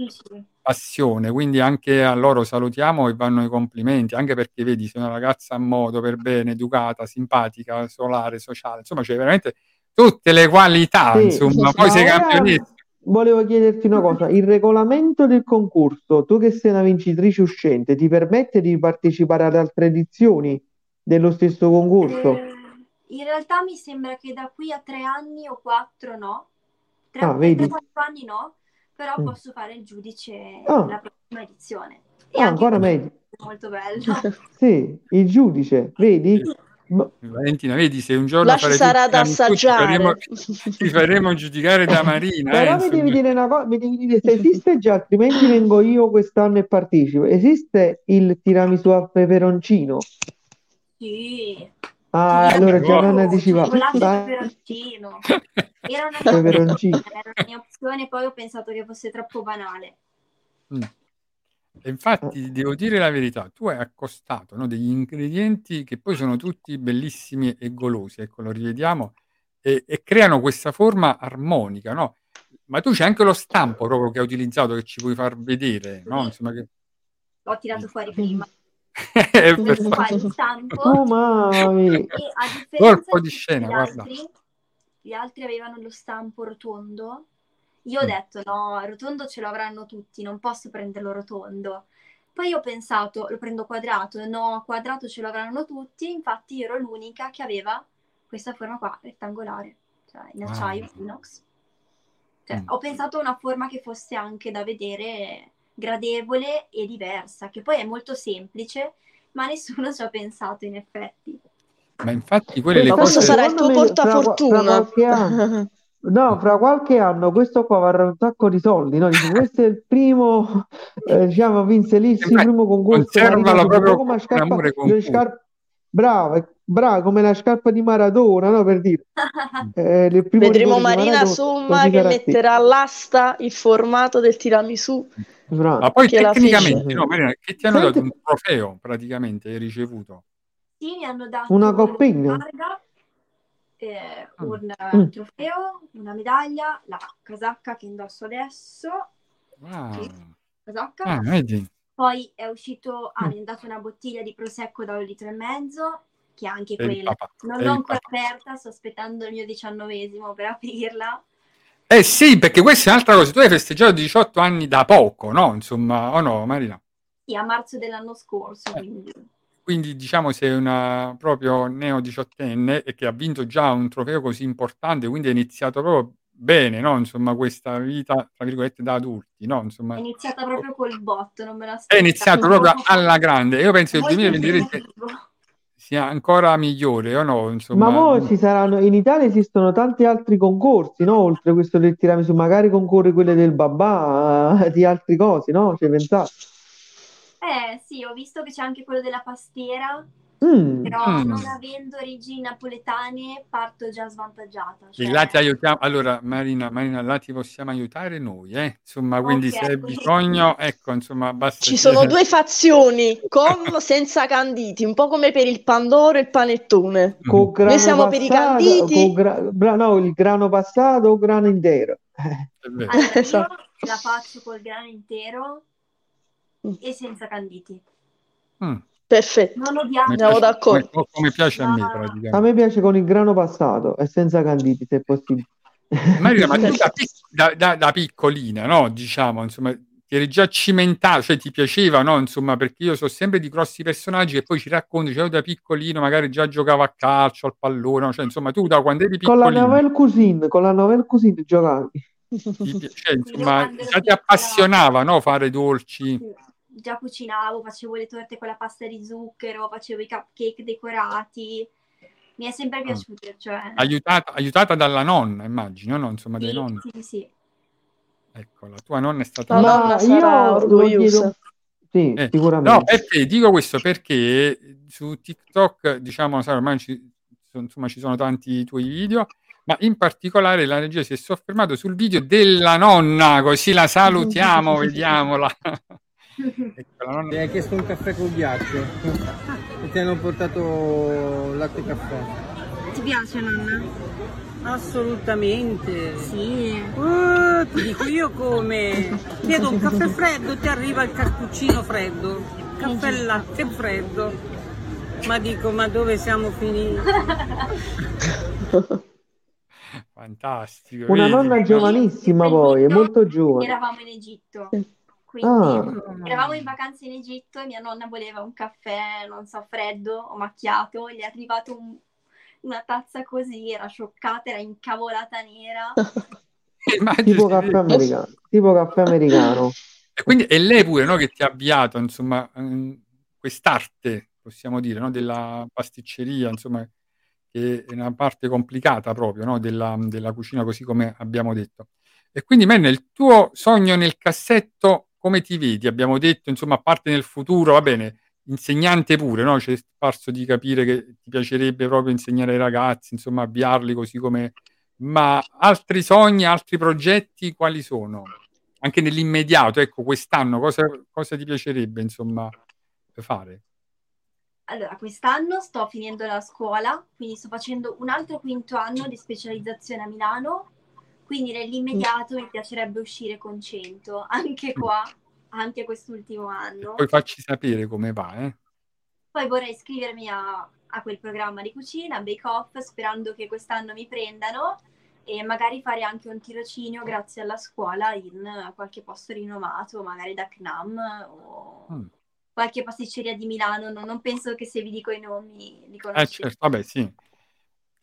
passione, quindi anche a loro salutiamo e vanno i complimenti, anche perché vedi, sei una ragazza a modo, per bene, educata, simpatica, solare, sociale, insomma, c'è veramente tutte le qualità, sì, insomma, sì, poi sei campionessa. Volevo chiederti una cosa, il regolamento del concorso, tu che sei una vincitrice uscente, ti permette di partecipare ad altre edizioni dello stesso concorso? Eh, in realtà mi sembra che da qui a tre anni o quattro no, tre o ah, quattro anni no, però mm. posso fare il giudice ah. la prossima edizione. E ah, ancora meglio. È molto bello. Sì, il giudice, vedi? Ma... Valentina, vedi, se un giorno ci sarà da assaggiare, tutti, faremo, ti faremo giudicare da Marina. Però eh, mi devi dire una cosa, mi devi dire se esiste già, altrimenti vengo io quest'anno e partecipo. Esiste il tiramisù al peperoncino? Sì. Ah, sì, allora già non anticipavo. Peperoncino. Era una peperoncino. Era la mia opzione, poi ho pensato che fosse troppo banale. Mm. E infatti devo dire la verità, tu hai accostato, no, degli ingredienti che poi sono tutti bellissimi e golosi, ecco, lo rivediamo, e, e creano questa forma armonica, no? Ma tu c'è anche lo stampo proprio che hai utilizzato, che ci puoi far vedere, no? Insomma, che... L'ho tirato fuori prima. Ho messo qua il stampo. Oh, mami. E a differenza corpo di scena, gli guarda. Altri, gli altri avevano lo stampo rotondo. Io ho detto, no, rotondo ce lo avranno tutti, non posso prenderlo rotondo. Poi ho pensato, lo prendo quadrato, no, quadrato ce lo avranno tutti, infatti ero l'unica che aveva questa forma qua, rettangolare, cioè in acciaio, ah. inox. Cioè, mm. ho pensato a una forma che fosse anche da vedere gradevole e diversa, che poi è molto semplice, ma nessuno ci ha pensato in effetti. Ma infatti quelle le questo cose... sarà il tuo portafortuna. No, fra qualche anno questo qua varrà un sacco di soldi, no? Dico, questo è il primo, eh, diciamo, vincelissi, il primo concorso. Conservala proprio come scarpa, con scarpa, brava, brava, come la scarpa di Maradona, no? Per dire. Eh, vedremo Marina Summa che metterà all'asta il formato del tiramisù. Brava. Ma poi che tecnicamente, no, Marina, che ti hanno Senti... dato un trofeo, praticamente, hai ricevuto. Sì, mi hanno dato una coppina. Eh, un mm. trofeo, una medaglia, la casacca che indosso adesso, wow. Sì, casacca. Ah, vedi. Poi è uscito, ah, mm. mi hanno dato una bottiglia di prosecco da un litro e mezzo, che anche Sei quella non l'ho ancora aperta, sto aspettando il mio diciannovesimo per aprirla. Eh sì, perché questa è un'altra cosa, tu hai festeggiato diciotto anni da poco, no? Insomma, o oh no, Marina? Sì, a marzo dell'anno scorso, eh. quindi... Quindi diciamo sei una proprio neo diciottenne e che ha vinto già un trofeo così importante, quindi è iniziato proprio bene, no? Insomma, questa vita, tra virgolette, da adulti, no? Insomma, è iniziata proprio col botto, non me la aspettavo. È iniziato proprio alla grande. Io penso che il duemilaventitré sia ancora migliore, o no? Insomma, ma poi ci saranno, in Italia esistono tanti altri concorsi, no? Oltre questo del tiramisù, magari concorre quelle del babà, di altre cose, no? Cioè, pensate. Eh sì, ho visto che c'è anche quello della pastiera, mm, però mm. non avendo origini napoletane parto già svantaggiata. Cioè... Là ti aiutiamo. Allora Marina, Marina, là ti possiamo aiutare noi, eh? Insomma, okay, quindi se hai bisogno, ecco, insomma, basta. Ci sono due fazioni, con senza canditi, un po' come per il pandoro e il panettone. Mm. Con grano noi siamo passato, per i canditi. Gra... Bra... No, il grano passato o grano intero. Allora, io la faccio col grano intero e senza canditi. Mm. Perfetto. Non odiamo, andiamo d'accordo. Come, come piace no. a me praticamente. A me piace con il grano passato e senza canditi, se è possibile. Marina, ma tu da, da, da piccolina, no? Diciamo, insomma, ti eri già cimentato, cioè ti piaceva, no? Insomma, perché io so sempre di grossi personaggi e poi ci racconti, cioè io da piccolino magari già giocavo a calcio, al pallone, no? Cioè, insomma, tu da quando eri piccolino. Con la Nouvelle Cuisine, con la Nouvelle Cuisine giocavi. Ti, cioè, insomma, già ti appassionava, no? Fare dolci. Già cucinavo, facevo le torte con la pasta di zucchero, facevo i cupcake decorati, mi è sempre piaciuto. Ah. Cioè... Aiutata, aiutata dalla nonna, immagino, no? Insomma, sì, dai nonni. Sì, sì. Ecco, la tua nonna è stata... Ma io lo chiedo... Sì, eh, sicuramente. No, perché, dico questo perché su TikTok, diciamo, sai, ormai ci, insomma, ci sono tanti tuoi video, ma in particolare la regia si è soffermata sul video della nonna, così la salutiamo, vediamola. Ti hai chiesto un caffè con ghiaccio e ti hanno portato latte e caffè. Ti piace, nonna? Assolutamente. Sì. Uh, ti dico io come. Chiedo un caffè freddo, ti arriva il cappuccino freddo, caffè e latte freddo. Ma dico, ma dove siamo finiti? Fantastico. Una vedi? Nonna giovanissima poi, è molto giovane. Eravamo in Egitto. Quindi ah. eravamo in vacanza in Egitto e mia nonna voleva un caffè, non so, freddo o macchiato, gli è arrivato un, una tazza così, era scioccata, era incavolata nera. tipo caffè americano, tipo caffè americano. E quindi è lei pure, no, che ti ha avviato, insomma, quest'arte, possiamo dire, no, della pasticceria, insomma, che è una parte complicata proprio, no, della, della cucina, così come abbiamo detto. E quindi, Marina, il tuo sogno nel cassetto, come ti vedi? Abbiamo detto, insomma, a parte nel futuro, va bene, insegnante pure, no? C'è sparso di capire che ti piacerebbe proprio insegnare ai ragazzi, insomma, avviarli così come... Ma altri sogni, altri progetti, quali sono? Anche nell'immediato, ecco, quest'anno, cosa, cosa ti piacerebbe, insomma, fare? Allora, quest'anno sto finendo la scuola, quindi sto facendo un altro quinto anno di specializzazione a Milano, quindi nell'immediato mi piacerebbe uscire con cento, anche qua, anche quest'ultimo anno. E poi facci sapere come va, eh? Poi vorrei iscrivermi a, a quel programma di cucina, Bake Off, sperando che quest'anno mi prendano e magari fare anche un tirocinio grazie alla scuola in qualche posto rinomato, magari da C N A M o mm. qualche pasticceria di Milano. Non, non penso che se vi dico i nomi li conoscete. Eh certo, vabbè sì.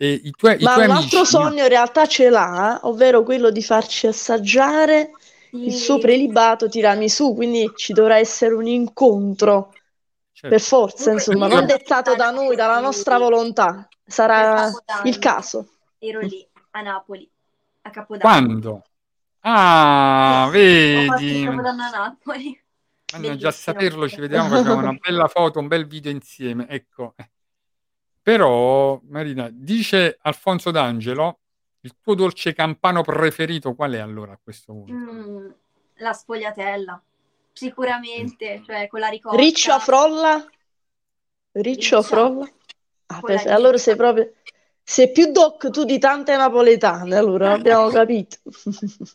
E i tuoi, ma i tuoi un amici, altro sogno in realtà ce l'ha, ovvero quello di farci assaggiare mm. il suo prelibato tiramisù, quindi ci dovrà essere un incontro, certo, per forza, insomma, non dettato da noi, dalla nostra volontà, sarà il caso. Ero lì, a Napoli, a Capodanno. Quando? Ah, vedi, Capodanno a Napoli. Già saperlo, ci vediamo, facciamo una bella foto, un bel video insieme, ecco. Però, Marina, dice Alfonso D'Angelo, il tuo dolce campano preferito qual è allora a questo punto? Mm, la sfogliatella, sicuramente, mm. cioè quella ricotta. Riccio a frolla? Riccio a frolla? Ah, per... Allora sei proprio... Sei più doc tu di tante napoletane, allora, abbiamo capito.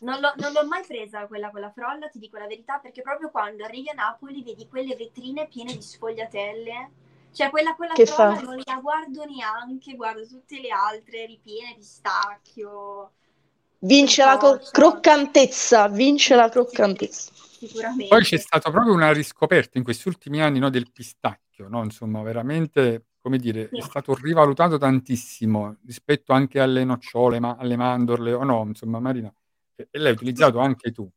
Non, l'ho, non l'ho mai presa quella con la frolla, ti dico la verità, perché proprio quando arrivi a Napoli vedi quelle vetrine piene di sfogliatelle... Cioè quella con la frolla non la guardo neanche, guardo tutte le altre ripiene, pistacchio... Vince la co- croccantezza, vince la croccantezza. Sicuramente. Poi c'è stata proprio una riscoperta in questi ultimi anni, no, del pistacchio, no? Insomma, veramente, come dire, sì, è stato rivalutato tantissimo rispetto anche alle nocciole, ma- alle mandorle, o no, insomma, Marina, e l'hai utilizzato anche tu.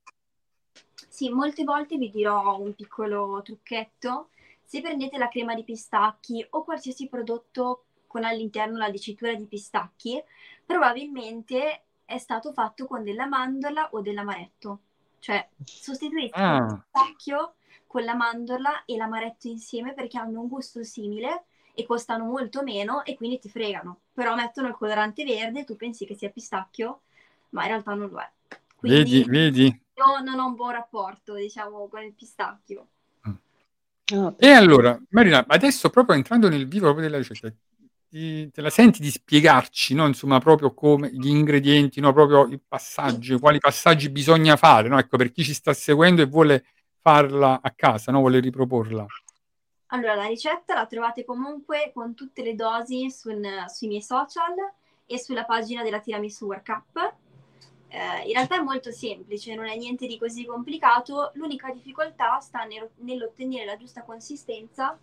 Sì, molte volte vi dirò un piccolo trucchetto. Se prendete la crema di pistacchi o qualsiasi prodotto con all'interno la dicitura di pistacchi, probabilmente è stato fatto con della mandorla o dell'amaretto. Cioè, sostituite ah. il pistacchio con la mandorla e l'amaretto insieme perché hanno un gusto simile e costano molto meno e quindi ti fregano. Però mettono il colorante verde, tu pensi che sia pistacchio, ma in realtà non lo è. Quindi vedi, vedi. Io non ho un buon rapporto, diciamo, con il pistacchio. E allora, Marina, adesso proprio entrando nel vivo proprio della ricetta, ti, te la senti di spiegarci, no? Insomma, proprio come gli ingredienti, no? Proprio i passaggi, quali passaggi bisogna fare, no? Ecco, per chi ci sta seguendo e vuole farla a casa, no? Vuole riproporla. Allora, la ricetta la trovate comunque con tutte le dosi sul, sui miei social e sulla pagina della Tiramisù World Cup. Eh, in realtà è molto semplice, non è niente di così complicato, l'unica difficoltà sta ne- nell'ottenere la giusta consistenza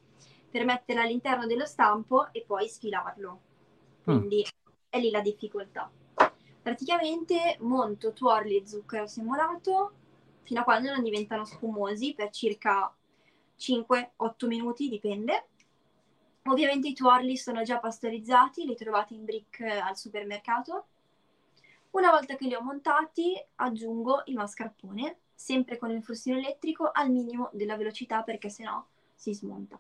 per metterla all'interno dello stampo e poi sfilarlo, quindi mm. è lì la difficoltà. Praticamente monto tuorli e zucchero semolato fino a quando non diventano spumosi per circa cinque otto minuti, dipende. Ovviamente i tuorli sono già pastorizzati, li trovate in brick al supermercato. Una volta che li ho montati, aggiungo il mascarpone, sempre con il frustino elettrico, al minimo della velocità, perché sennò si smonta.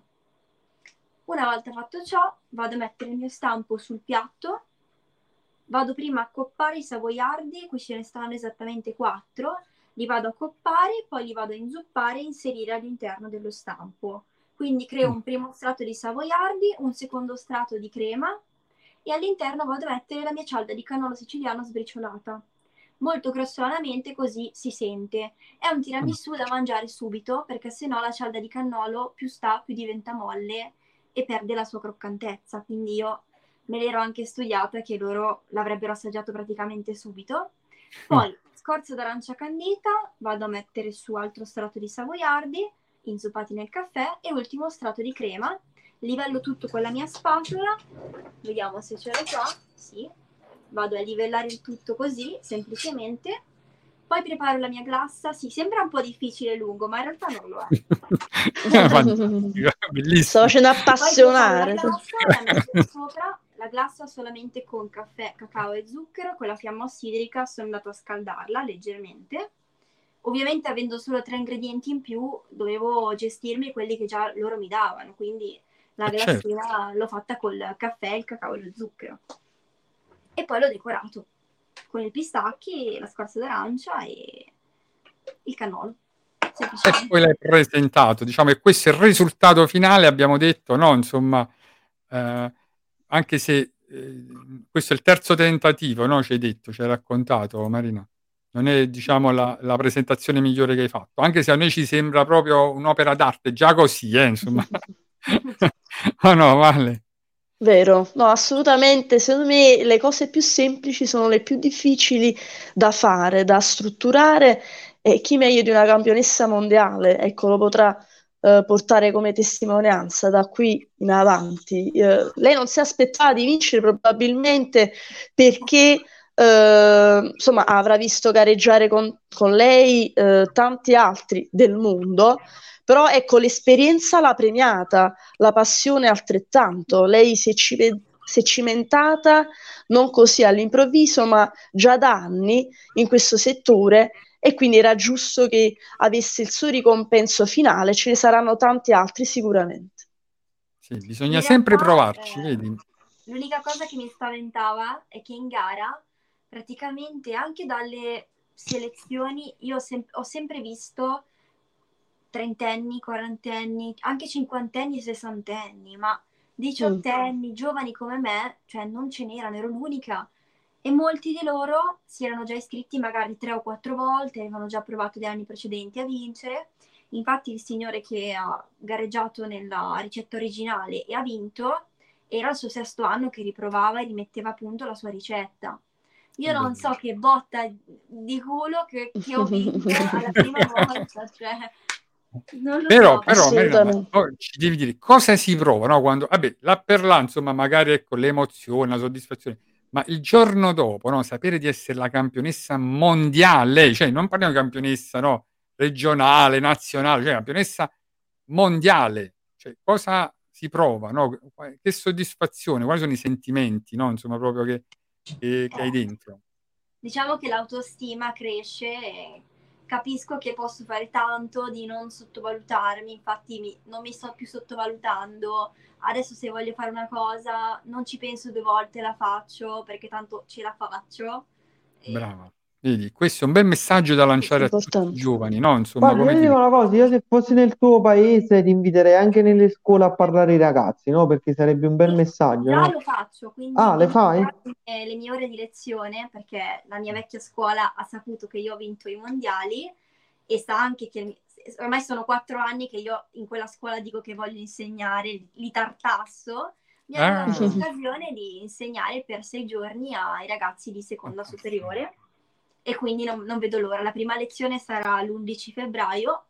Una volta fatto ciò, vado a mettere il mio stampo sul piatto, vado prima a coppare i savoiardi, qui ce ne stanno esattamente quattro, li vado a coppare, poi li vado a inzuppare e inserire all'interno dello stampo. Quindi creo un primo strato di savoiardi, un secondo strato di crema, e all'interno vado a mettere la mia cialda di cannolo siciliano sbriciolata. Molto grossolanamente, così si sente. È un tiramisù da mangiare subito, perché sennò la cialda di cannolo più sta, più diventa molle e perde la sua croccantezza. Quindi io me l'ero anche studiata che loro l'avrebbero assaggiato praticamente subito. Poi, scorza d'arancia candita, vado a mettere su altro strato di savoiardi, inzuppati nel caffè, e ultimo strato di crema. Livello tutto con la mia spatola, vediamo se ce l'ho qua, sì, vado a livellare il tutto così, semplicemente, poi preparo la mia glassa, sì, sembra un po' difficile e lungo, ma in realtà non lo è. Bellissimo. Sto facendo appassionare. Poi la glassa, la metto sopra, la glassa solamente con caffè, cacao e zucchero, con la fiamma ossidrica sono andato a scaldarla leggermente. Ovviamente avendo solo tre ingredienti in più, dovevo gestirmi quelli che già loro mi davano, quindi... La glassina, certo, l'ho fatta col caffè, il cacao e lo zucchero. E poi l'ho decorato con i pistacchi, la scorza d'arancia e il cannolo. E poi l'hai presentato, diciamo, e questo è il risultato finale, abbiamo detto, no? Insomma, eh, anche se eh, questo è il terzo tentativo, no? Ci hai detto, ci hai raccontato, Marina. Non è, diciamo, la, la presentazione migliore che hai fatto, anche se a noi ci sembra proprio un'opera d'arte, già così, eh, insomma... Oh no, Vale. Vero, no, assolutamente. Secondo me le cose più semplici sono le più difficili da fare, da strutturare, e chi meglio di una campionessa mondiale, ecco, lo potrà eh, portare come testimonianza da qui in avanti. Eh, lei non si aspettava di vincere probabilmente perché eh, insomma avrà visto gareggiare con, con lei eh, tanti altri del mondo, però ecco, l'esperienza l'ha premiata, la passione altrettanto. Lei si ci si è cimentata non così all'improvviso, ma già da anni in questo settore, e quindi era giusto che avesse il suo ricompenso finale. Ce ne saranno tanti altri sicuramente. Sì, bisogna sempre realtà, provarci, eh, vedi? L'unica cosa che mi spaventava è che in gara, praticamente anche dalle selezioni, io ho, sem- ho sempre visto trentenni, quarantenni, anche cinquantenni e sessantenni, ma diciottenni, giovani come me, cioè non ce n'erano, ero l'unica, e molti di loro si erano già iscritti magari tre o quattro volte, avevano già provato gli anni precedenti a vincere. Infatti il signore che ha gareggiato nella ricetta originale e ha vinto, era il suo sesto anno che riprovava e rimetteva a punto la sua ricetta. Io non so che botta di culo che, che ho vinto alla prima volta, cioè... Non lo però so, però Marina, ci devi dire cosa si prova, no? Quando vabbè, là per là, insomma, magari ecco l'emozione, la soddisfazione, ma il giorno dopo, no, sapere di essere la campionessa mondiale, cioè non parliamo di campionessa, no, regionale, nazionale, cioè campionessa mondiale, cioè cosa si prova, no? Che soddisfazione, quali sono i sentimenti, no, insomma, proprio che, che, eh, che hai dentro. Diciamo che l'autostima cresce e... capisco che posso fare tanto, di non sottovalutarmi, infatti mi, non mi sto più sottovalutando. Adesso se voglio fare una cosa non ci penso due volte, la faccio, perché tanto ce la faccio. E... Brava. Vedi, questo è un bel messaggio da lanciare a tutti i giovani, no? Insomma, come io dico una cosa, io se fossi nel tuo paese ti inviterei anche nelle scuole a parlare ai ragazzi, no? Perché sarebbe un bel messaggio. No, no? Lo faccio, quindi ah, le fai? Le mie ore di lezione, perché la mia vecchia scuola ha saputo che io ho vinto i mondiali e sa anche che ormai sono quattro anni che io in quella scuola dico che voglio insegnare, li tartasso. Mi ha ah. dato l'occasione di insegnare per sei giorni ai ragazzi di seconda superiore. E quindi non, non vedo l'ora. La prima lezione sarà l'undici febbraio,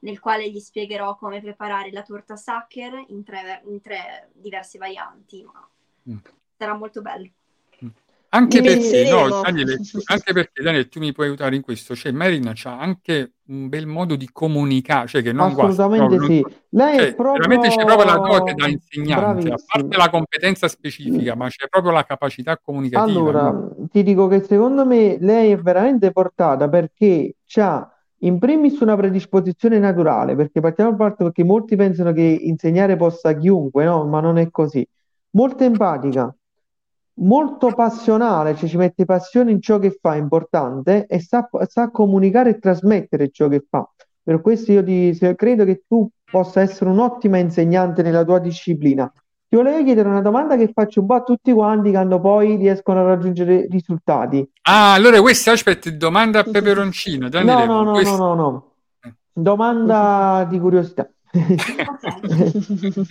nel quale gli spiegherò come preparare la torta Sacher in tre, in tre diverse varianti, ma mm. sarà molto bello. Anche perché, no, Daniele, anche perché, Daniele, tu mi puoi aiutare in questo, cioè Marina c'ha anche un bel modo di comunicare, cioè che non guasta. Assolutamente guasta, no, non, sì. Lei cioè, è proprio... Veramente c'è proprio la dote da insegnante, bravissima. A parte la competenza specifica, ma c'è proprio la capacità comunicativa. Allora, no? Ti dico che secondo me lei è veramente portata perché c'ha in primis una predisposizione naturale, perché partiamo dal fatto che molti pensano che insegnare possa chiunque, no? Ma non è così. Molto empatica, molto passionale, cioè ci mette passione in ciò che fa, è importante, e sa, sa comunicare e trasmettere ciò che fa. Per questo io ti, credo che tu possa essere un'ottima insegnante nella tua disciplina. Ti volevo chiedere una domanda che faccio un po' a tutti quanti quando poi riescono a raggiungere risultati. Ah, allora questa, aspetta, domanda a peperoncino. Daniele, no, no, no, questa... no, no, no. Domanda di curiosità.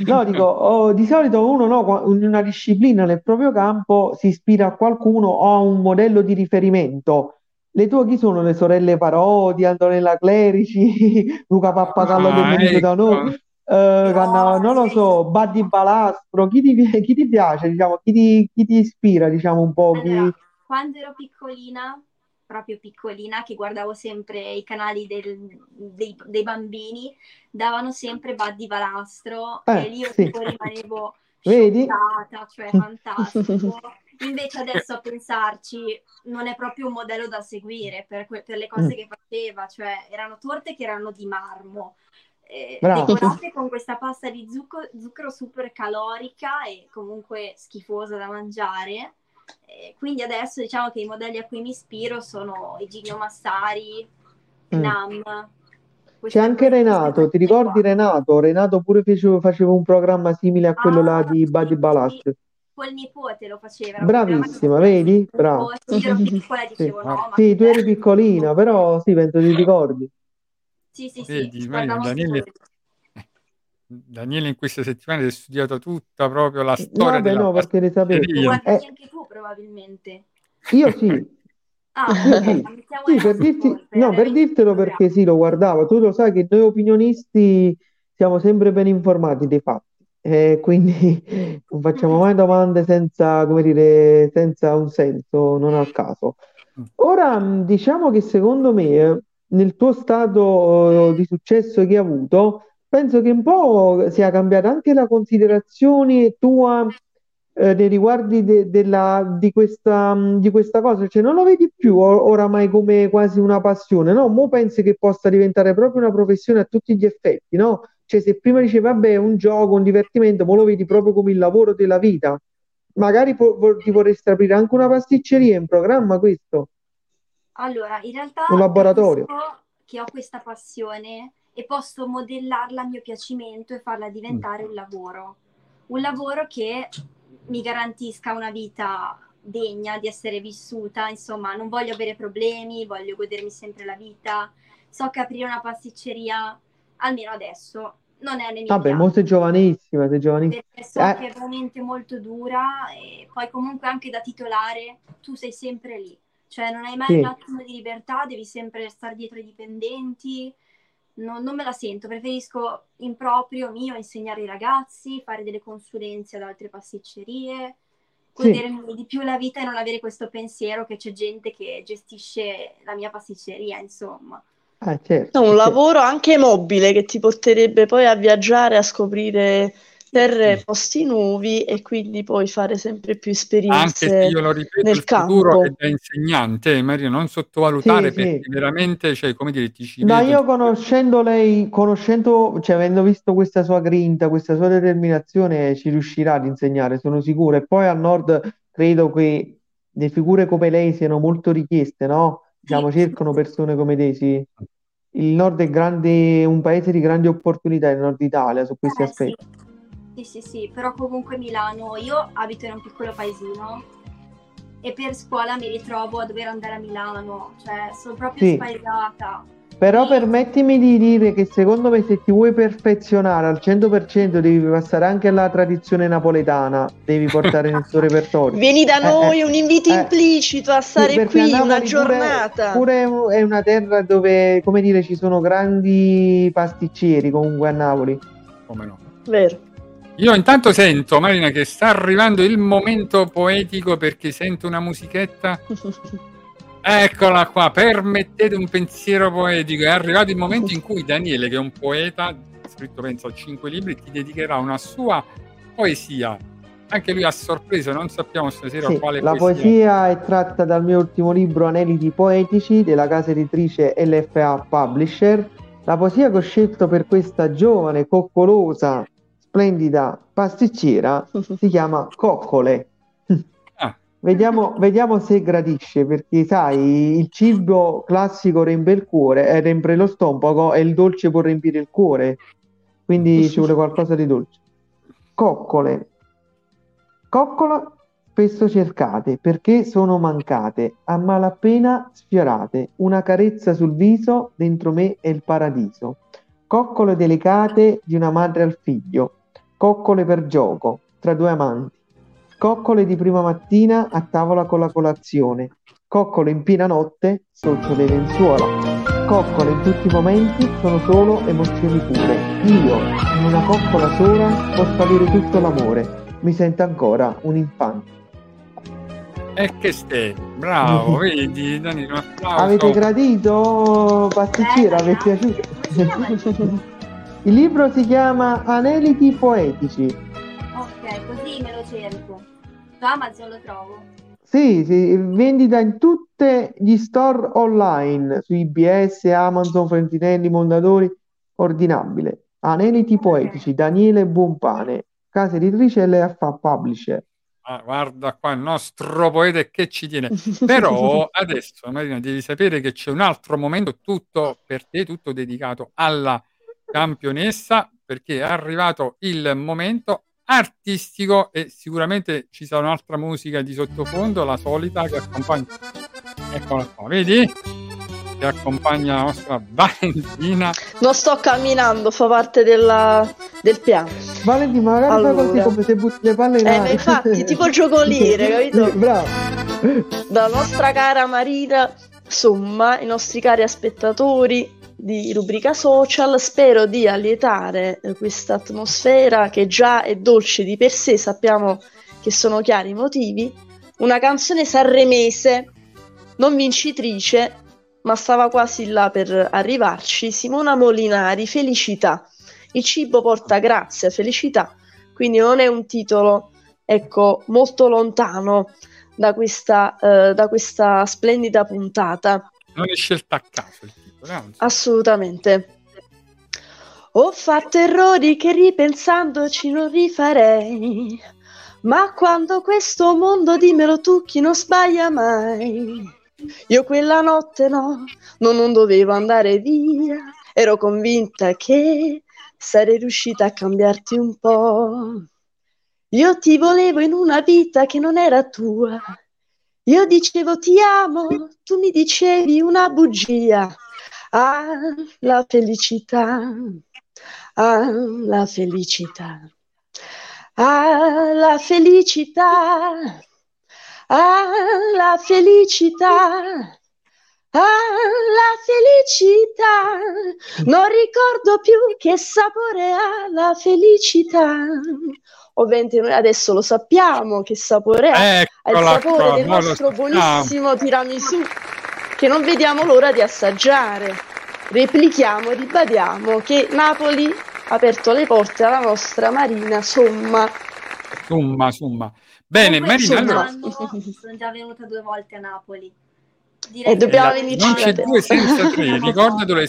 No, dico, oh, di solito uno, no, in una disciplina nel proprio campo si ispira a qualcuno o a un modello di riferimento. Le tue chi sono? Le sorelle Parodi, Antonella Clerici, Luca Pappagallo, ah, che è venuto da noi, eh, no, non lo so, Buddy Valastro, chi ti, chi ti piace, diciamo, chi ti, chi ti ispira, diciamo un po'? Allora, chi... quando ero piccolina, proprio piccolina, che guardavo sempre i canali del, dei, dei bambini, davano sempre Buddy Valastro, eh, e lì io sì. rimanevo scioccata, cioè fantastico. Invece adesso a pensarci non è proprio un modello da seguire per, que- per le cose mm. che faceva, cioè erano torte che erano di marmo, eh, decorate con questa pasta di zucco- zucchero super calorica e comunque schifosa da mangiare. Quindi adesso diciamo che i modelli a cui mi ispiro sono Iginio Massari, mm. Nam. C'è anche Renato, ti ricordi qua. Renato? Renato pure fece, faceva un programma simile a quello ah, là di Buddy Balastro. Col nipote lo faceva. Bravissima, vedi? Bravo. Sì, ero piccola, dicevo, sì. No, sì, tu eri piccolina, però sì, penso ti ricordi. Sì, sì, vedi, sì. Mario, Daniele, Daniele in queste settimane si è studiata tutta proprio la storia. Vabbè, della no, perché ne sapevi. Guardavi eh. anche tu probabilmente. Io sì. Ah, okay. Sì, per dirti, no, per dirtelo perché sì, lo guardavo. Tu lo sai che noi opinionisti siamo sempre ben informati dei fatti, eh, quindi non facciamo mai domande senza, come dire, senza un senso, non al caso. Ora, diciamo che secondo me, nel tuo stato di successo che hai avuto, penso che un po' sia cambiata anche la considerazione tua eh, nei riguardi de- della, di, questa, di questa cosa, cioè non lo vedi più or- oramai come quasi una passione, no? Mo pensi che possa diventare proprio una professione a tutti gli effetti, no? Cioè se prima dicevi vabbè è un gioco, un divertimento, mo lo vedi proprio come il lavoro della vita, magari po- po- ti vorresti aprire anche una pasticceria, in programma questo? Allora, in realtà un laboratorio. Che ho questa passione e posso modellarla a mio piacimento e farla diventare un lavoro. Un lavoro che mi garantisca una vita degna di essere vissuta, insomma, non voglio avere problemi, voglio godermi sempre la vita. So che aprire una pasticceria, almeno adesso, non è nemmeno. Vabbè, mo sei giovanissima, sei giovanissima. Perché so eh. che è veramente molto dura e poi comunque anche da titolare tu sei sempre lì. Cioè non hai mai sì. un attimo di libertà, devi sempre stare dietro ai dipendenti, no, non me la sento, preferisco in proprio mio insegnare ai ragazzi, fare delle consulenze ad altre pasticcerie, godermi sì. di più la vita e non avere questo pensiero che c'è gente che gestisce la mia pasticceria, insomma. Ah, certo. È un lavoro anche mobile che ti porterebbe poi a viaggiare, a scoprire terre, posti nuovi e quindi poi fare sempre più esperienze. Anche se io lo ripeto, nel il futuro campo. È da insegnante, Maria, non sottovalutare sì, perché sì. veramente, cioè, come dire, ti ci Ma vedo. Io conoscendo lei, conoscendo, cioè avendo visto questa sua grinta, questa sua determinazione, ci riuscirà ad insegnare, sono sicuro. E poi al nord credo che le figure come lei siano molto richieste, no? Diciamo, sì. cercano persone come te, sì. Il nord è grande, un paese di grandi opportunità, il nord Italia, su questi eh, aspetti. Sì. Sì, sì, sì, però comunque Milano, io abito in un piccolo paesino e per scuola mi ritrovo a dover andare a Milano, cioè sono proprio sì. spaesata. Però e... permettimi di dire che secondo me se ti vuoi perfezionare al cento per cento devi passare anche alla tradizione napoletana, devi portare nel tuo repertorio. Vieni da noi, eh, un invito eh, implicito a stare sì, qui una giornata. Pure, pure è una terra dove, come dire, ci sono grandi pasticceri comunque a Napoli. Come no? Vero. Io intanto sento, Marina, che sta arrivando il momento poetico perché sento una musichetta. Eccola qua, permettete un pensiero poetico. È arrivato il momento in cui Daniele, che è un poeta, scritto penso a cinque libri, ti dedicherà una sua poesia. Anche lui a sorpresa, non sappiamo stasera sì, quale la poesia. La poesia è tratta dal mio ultimo libro, Aneliti poetici, della casa editrice L F A publisher. La poesia che ho scelto per questa giovane, coccolosa, splendida pasticcera si chiama Coccole. Ah. Vediamo, vediamo se gradisce, perché sai, il cibo classico riempie il cuore, eh, riempie lo stomaco e il dolce può riempire il cuore, quindi ci vuole qualcosa di dolce. Coccole. Coccola spesso cercate perché sono mancate, a malapena sfiorate, una carezza sul viso, dentro me è il paradiso. Coccole delicate di una madre al figlio, coccole per gioco, tra due amanti, coccole di prima mattina a tavola con la colazione, coccole in piena notte sotto le lenzuola, coccole in tutti i momenti sono solo emozioni pure. Io, in una coccola sola, posso avere tutto l'amore, mi sento ancora un infante. E che stai, bravo, vedi, Dani, un applauso. Avete gradito, pasticcera, vi è piaciuto? Il libro si chiama Aneliti poetici. Ok, così me lo cerco. Su Amazon lo trovo. Sì, sì, vendita in tutti gli store online, su I B S, Amazon, Frentinelli, Mondadori, ordinabile. Aneliti poetici, okay. Daniele Buonpane, casa editrice L F A publisher. Ah, guarda qua il nostro poeta che ci tiene. Però adesso Marina devi sapere che c'è un altro momento tutto per te, tutto dedicato alla campionessa, perché è arrivato il momento artistico e sicuramente ci sarà un'altra musica di sottofondo, la solita che accompagna, eccola qua, vedi? Che accompagna la nostra Valentina. Non sto camminando, fa parte della, del piano. Valentina, magari allora. Fai così come se butti le palle in aria. Eh, infatti, tipo giocoliere, capito? Sì, bravo. Dalla nostra cara Marina Summa, i nostri cari spettatori, di Rubrica Social, spero di allietare eh, questa atmosfera che già è dolce di per sé, sappiamo che sono chiari i motivi. Una canzone sanremese, non vincitrice, ma stava quasi là per arrivarci, Simona Molinari, Felicità. Il cibo porta grazia, felicità, quindi non è un titolo, ecco, molto lontano da questa, eh, da questa splendida puntata. Non è scelta a caso il titolo, no? Assolutamente. Ho fatto errori che ripensandoci non rifarei, ma quando questo mondo, dimmelo tu, chi non sbaglia mai. Io quella notte no, no, non dovevo andare via, ero convinta che sarei riuscita a cambiarti un po'. Io ti volevo in una vita che non era tua, io dicevo ti amo, tu mi dicevi una bugia. Ah, la felicità, ah, la felicità, ah, la felicità, ah, la felicità, ah, la felicità, non ricordo più che sapore ha la felicità. Ovviamente noi adesso lo sappiamo che sapore ha, il sapore del nostro buonissimo tiramisù, che non vediamo l'ora di assaggiare. Replichiamo e ribadiamo che Napoli ha aperto le porte alla nostra Marina Summa. Summa, Summa. Bene, Marina, allora... Sono già venuta due volte a Napoli. Direi e dobbiamo venire non c'è due senza tre, ricordatelo.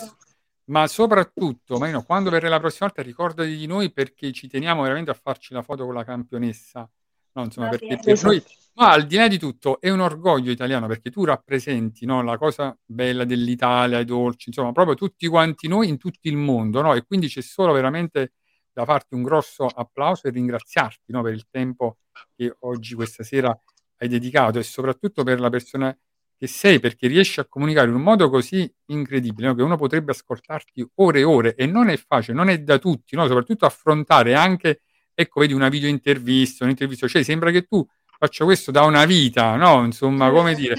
Ma soprattutto, Marino, quando verrà la prossima volta ricordati di noi, perché ci teniamo veramente a farci la foto con la campionessa, no, insomma, perché per noi, ma al di là di tutto è un orgoglio italiano, perché tu rappresenti, no, la cosa bella dell'Italia, i dolci, insomma proprio tutti quanti noi in tutto il mondo, no? E quindi c'è solo veramente da farti un grosso applauso e ringraziarti, no, per il tempo che oggi questa sera hai dedicato e soprattutto per la persona che sei, perché riesci a comunicare in un modo così incredibile, no? Che uno potrebbe ascoltarti ore e ore, e non è facile, non è da tutti, no? Soprattutto affrontare anche, ecco, vedi, una video intervista, un'intervista, cioè sembra che tu faccia questo da una vita, no? Insomma, come dire,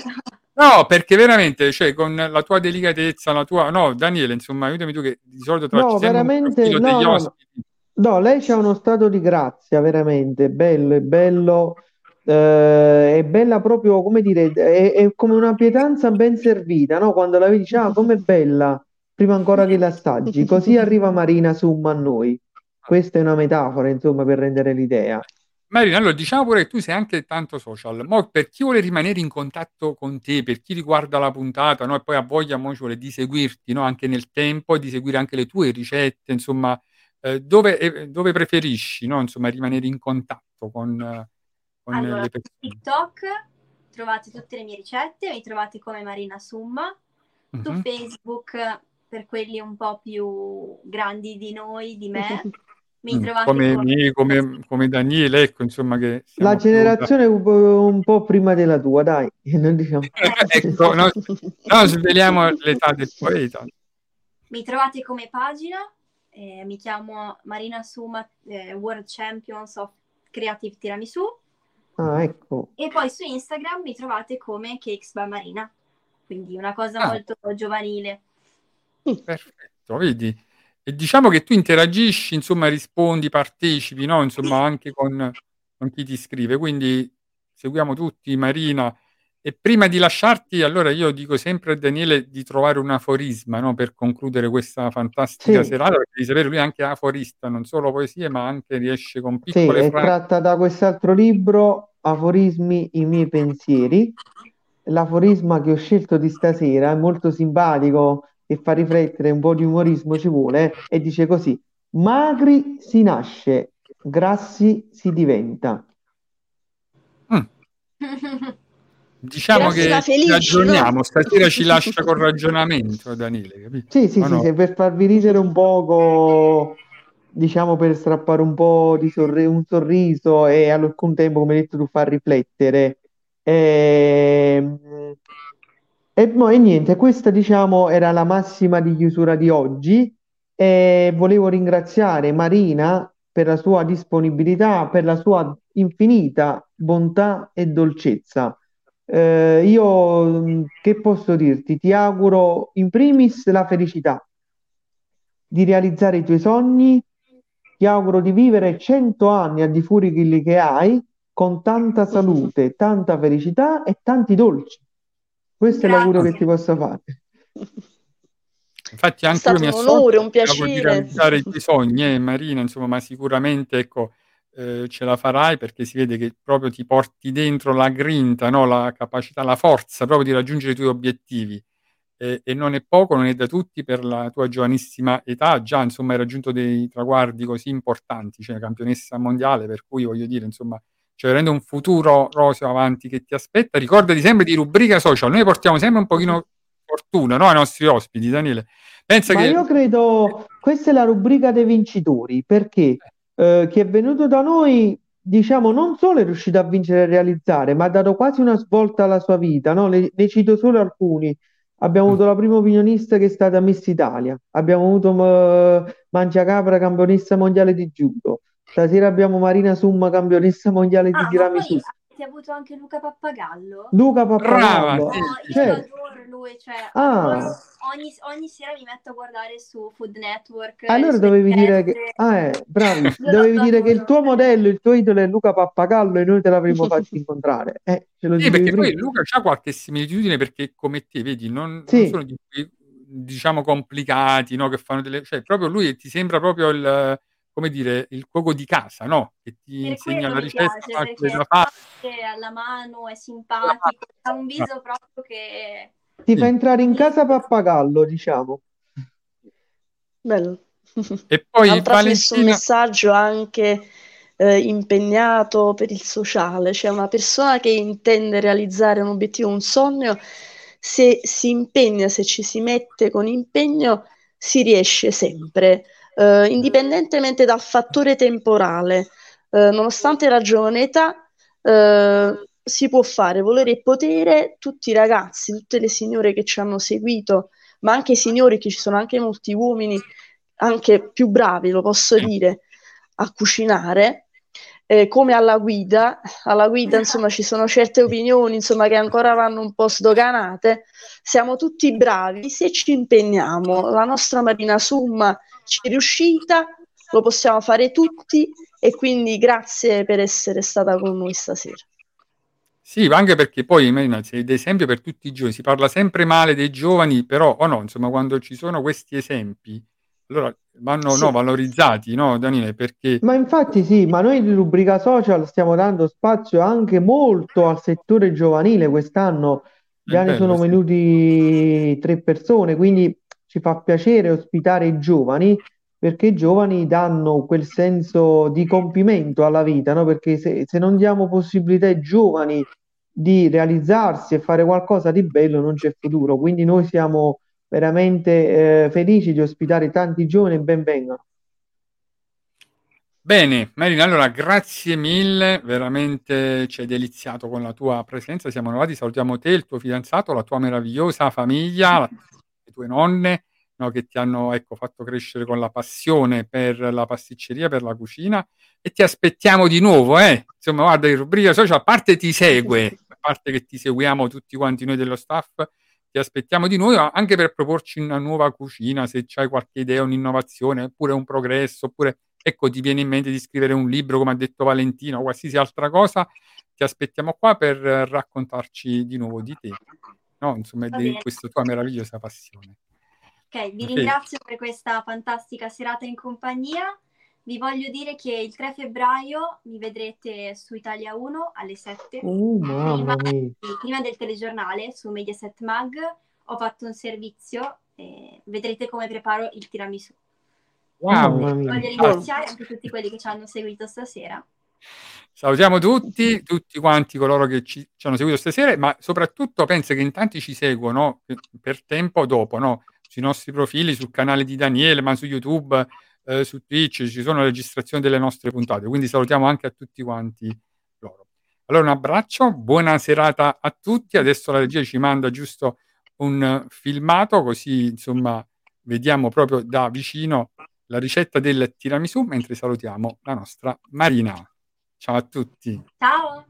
no, perché veramente, cioè, con la tua delicatezza, la tua, no, Daniele, insomma, aiutami tu che di solito tra no, veramente, no, degli ospiti. No, no, lei c'ha uno stato di grazia, veramente, bello, è bello. Eh, è bella proprio, come dire, è, è come una pietanza ben servita, no? Quando la vedi dici, ah, com'è bella, prima ancora che la assaggi. Così arriva Marina Summa a noi. Questa è una metafora, insomma, per rendere l'idea. Marina, allora diciamo pure che tu sei anche tanto social. Mo, per chi vuole rimanere in contatto con te, per chi riguarda la puntata, no? E poi ha voglia, mo, ci vuole di seguirti, no? Anche nel tempo, e di seguire anche le tue ricette, insomma, eh, dove, eh, dove preferisci, no? Insomma, rimanere in contatto con... Eh, Allora, su TikTok trovate tutte le mie ricette, mi trovate come Marina Summa, uh-huh. Su Facebook, per quelli un po' più grandi di noi, di me, mi trovate come, con... me, come, come Daniele, ecco, insomma, che la generazione tutta... un po' prima della tua, dai, non diciamo. Ecco, no, no, sveliamo l'età del poeta. Mi trovate come pagina, eh, mi chiamo Marina Summa, eh, World Champions of Creative Tiramisù. Ah, ecco. E poi su Instagram mi trovate come Cakes by Marina, quindi una cosa ah. molto giovanile. Perfetto, vedi? E diciamo che tu interagisci, insomma, rispondi, partecipi, no? Insomma, anche con, con chi ti scrive, quindi seguiamo tutti Marina. E prima di lasciarti, allora io dico sempre a Daniele di trovare un aforisma, no? Per concludere questa fantastica sì. serata, perché di sapere lui è anche aforista, non solo poesie, ma anche riesce con piccole sì, è frasi. Tratta da quest'altro libro, Aforismi, i miei pensieri. L'aforisma che ho scelto di stasera è molto simpatico e fa riflettere, un po' di umorismo ci vuole, e dice così: magri si nasce, grassi si diventa. Mm. Diciamo Grazie che ci ragioniamo, no? Stasera ci lascia col ragionamento Daniele, capito? Sì, sì, sì, no? Sì, per farvi ridere un poco, diciamo, per strappare un po' di sorri- un sorriso e allo stesso tempo, come hai detto tu, far riflettere e... E, no, e niente, questa, diciamo, era la massima di chiusura di oggi e volevo ringraziare Marina per la sua disponibilità, per la sua infinita bontà e dolcezza. Eh, io che posso dirti? Ti auguro in primis la felicità, di realizzare i tuoi sogni. Ti auguro di vivere cento anni al di fuori di quelli che hai, con tanta salute, tanta felicità e tanti dolci. Questo Grazie. È l'augurio che ti posso fare. Infatti anche è stato un onore, un piacere di realizzare i tuoi sogni, eh, Marina, insomma, ma sicuramente, ecco, eh, ce la farai, perché si vede che proprio ti porti dentro la grinta, no? La capacità, la forza proprio di raggiungere i tuoi obiettivi. E, e non è poco, non è da tutti per la tua giovanissima età, già insomma hai raggiunto dei traguardi così importanti, cioè campionessa mondiale, per cui voglio dire, insomma, cioè avendo un futuro roseo avanti che ti aspetta. Ricordati sempre di Rubrica Social, noi portiamo sempre un pochino fortuna, no, ai nostri ospiti, Daniele. Pensa Ma che... io credo questa è la rubrica dei vincitori, perché eh, chi è venuto da noi, diciamo, non solo è riuscito a vincere e a realizzare, ma ha dato quasi una svolta alla sua vita, no? ne, ne cito solo alcuni. Abbiamo avuto la prima opinionista che è stata Miss Italia, abbiamo avuto uh, Mangiacapra, campionessa mondiale di judo, stasera abbiamo Marina Summa, campionessa mondiale ah, di tiramisù. Ti ha avuto anche Luca Pappagallo. Luca Pappagallo. Brava, sì, sì. No, io certo. adoro lui, cioè ah. ogni, ogni sera mi metto a guardare su Food Network. Allora dovevi dire che ah, eh, bravi, dovevi dire che il tuo modello, il tuo idolo è Luca Pappagallo e noi te l'avremmo fatto incontrare. Eh, ce lo sì, perché prima. Poi Luca c'ha qualche similitudine, perché come te, vedi, non, sì. non sono di, diciamo complicati, no, che fanno delle, cioè proprio lui ti sembra proprio il come dire, il cuoco di casa, no? Che ti per insegna la ricetta, piace, perché la fa... alla mano, è simpatico, ha un viso proprio che... Ti sì. fa entrare in casa Pappagallo, diciamo. Bello. E poi ha trasmesso Valentina... un messaggio anche eh, impegnato per il sociale, cioè una persona che intende realizzare un obiettivo, un sogno, se si impegna, se ci si mette con impegno, si riesce sempre. Uh, indipendentemente dal fattore temporale, uh, nonostante la giovane età, uh, si può fare, volere e potere. Tutti i ragazzi, tutte le signore che ci hanno seguito, ma anche i signori, che ci sono anche molti uomini, anche più bravi, lo posso dire, a cucinare, eh, come alla guida, alla guida insomma ci sono certe opinioni insomma che ancora vanno un po' sdoganate. Siamo tutti bravi se ci impegniamo, la nostra Marina Summa ci è riuscita, lo possiamo fare tutti, e quindi grazie per essere stata con noi stasera. Sì, anche perché poi Marina sei d'esempio per tutti i giovani, si parla sempre male dei giovani, però o no, insomma, quando ci sono questi esempi allora vanno sì. no, valorizzati, no Daniele? Perché ma infatti sì, ma noi di Rubrica Social stiamo dando spazio anche molto al settore giovanile. Quest'anno già ne sono sì. venuti tre persone, quindi ci fa piacere ospitare i giovani, perché i giovani danno quel senso di compimento alla vita, no? Perché se, se non diamo possibilità ai giovani di realizzarsi e fare qualcosa di bello, non c'è futuro. Quindi noi siamo veramente eh, felici di ospitare tanti giovani e ben vengano. Bene, Marina, allora grazie mille, veramente ci hai deliziato con la tua presenza, siamo onorati, salutiamo te, il tuo fidanzato, la tua meravigliosa famiglia, la... tue nonne, no, che ti hanno ecco fatto crescere con la passione per la pasticceria, per la cucina, e ti aspettiamo di nuovo, eh? Insomma, guarda, il Rubrica Social a parte ti segue, a parte che ti seguiamo tutti quanti noi dello staff, ti aspettiamo di nuovo anche per proporci una nuova cucina, se c'hai qualche idea, un'innovazione, oppure un progresso, oppure ecco ti viene in mente di scrivere un libro, come ha detto Valentina, o qualsiasi altra cosa, ti aspettiamo qua per raccontarci di nuovo di te. No, insomma, di questa tua meravigliosa passione. Ok, vi okay. ringrazio per questa fantastica serata in compagnia. Vi voglio dire che il tre febbraio mi vedrete su Italia uno alle sette, oh, prima, prima del telegiornale su Mediaset Mag. Ho fatto un servizio, eh, vedrete come preparo il tiramisù. Wow, voglio ringraziare anche tutti quelli che ci hanno seguito stasera. Salutiamo tutti, tutti quanti coloro che ci, ci hanno seguito stasera, ma soprattutto penso che in tanti ci seguono per tempo dopo, no? Sui nostri profili, sul canale di Daniele, ma su YouTube, eh, su Twitch, ci sono registrazioni delle nostre puntate, quindi salutiamo anche a tutti quanti loro. Allora un abbraccio, buona serata a tutti, adesso la regia ci manda giusto un filmato, così insomma vediamo proprio da vicino la ricetta del tiramisù, mentre salutiamo la nostra Marina. Ciao a tutti. Ciao.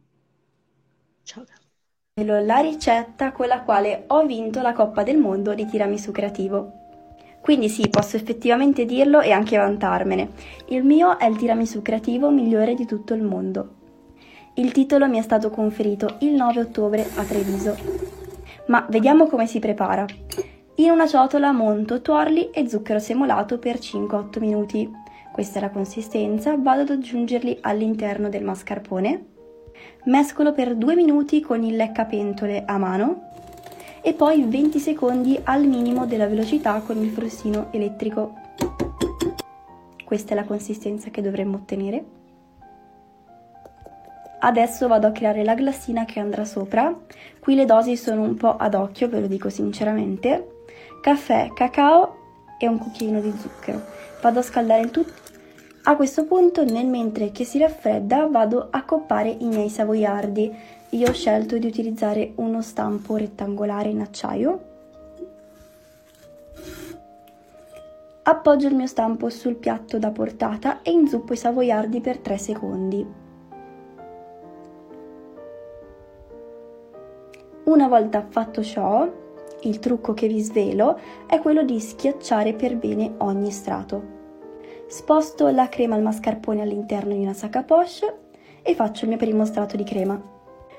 Ciao. La ricetta con la quale ho vinto la Coppa del Mondo di Tiramisù Creativo. Quindi sì, posso effettivamente dirlo e anche vantarmene. Il mio è il tiramisù creativo migliore di tutto il mondo. Il titolo mi è stato conferito il nove ottobre a Treviso. Ma vediamo come si prepara. In una ciotola monto tuorli e zucchero semolato per cinque otto minuti. Questa è la consistenza, vado ad aggiungerli all'interno del mascarpone. Mescolo per due minuti con il leccapentole a mano e poi venti secondi al minimo della velocità con il frustino elettrico. Questa è la consistenza che dovremmo ottenere. Adesso vado a creare la glassina che andrà sopra. Qui le dosi sono un po' ad occhio, ve lo dico sinceramente. Caffè, cacao e un cucchiaino di zucchero. Vado a scaldare il tutto. A questo punto, nel mentre che si raffredda, vado a coppare i miei savoiardi. Io ho scelto di utilizzare uno stampo rettangolare in acciaio. Appoggio il mio stampo sul piatto da portata e inzuppo i savoiardi per tre secondi. Una volta fatto ciò, il trucco che vi svelo è quello di schiacciare per bene ogni strato. Sposto la crema al mascarpone all'interno di una sacca poche e faccio il mio primo strato di crema.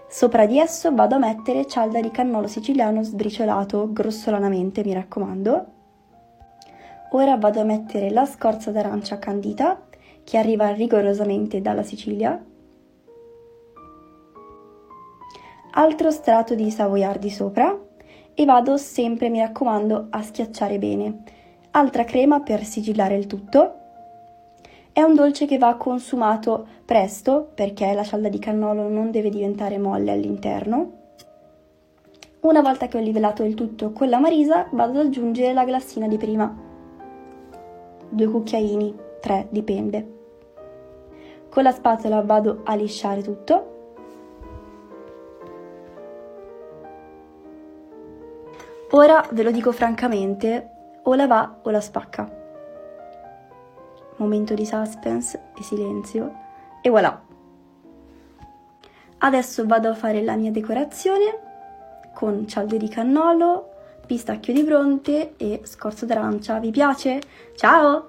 Sopra di esso vado a mettere cialda di cannolo siciliano sbriciolato, grossolanamente mi raccomando. Ora vado a mettere la scorza d'arancia candita, che arriva rigorosamente dalla Sicilia. Altro strato di savoiardi sopra e vado sempre, mi raccomando, a schiacciare bene. Altra crema per sigillare il tutto. È un dolce che va consumato presto perché la cialda di cannolo non deve diventare molle all'interno. Una volta che ho livellato il tutto con la marisa, vado ad aggiungere la glassina di prima. Due cucchiaini, tre, dipende. Con la spatola vado a lisciare tutto. Ora ve lo dico francamente, o la va o la spacca. Momento di suspense e silenzio e voilà. Adesso vado a fare la mia decorazione con cialde di cannolo, pistacchio di Bronte e scorzo d'arancia. Vi piace? Ciao!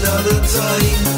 Another time.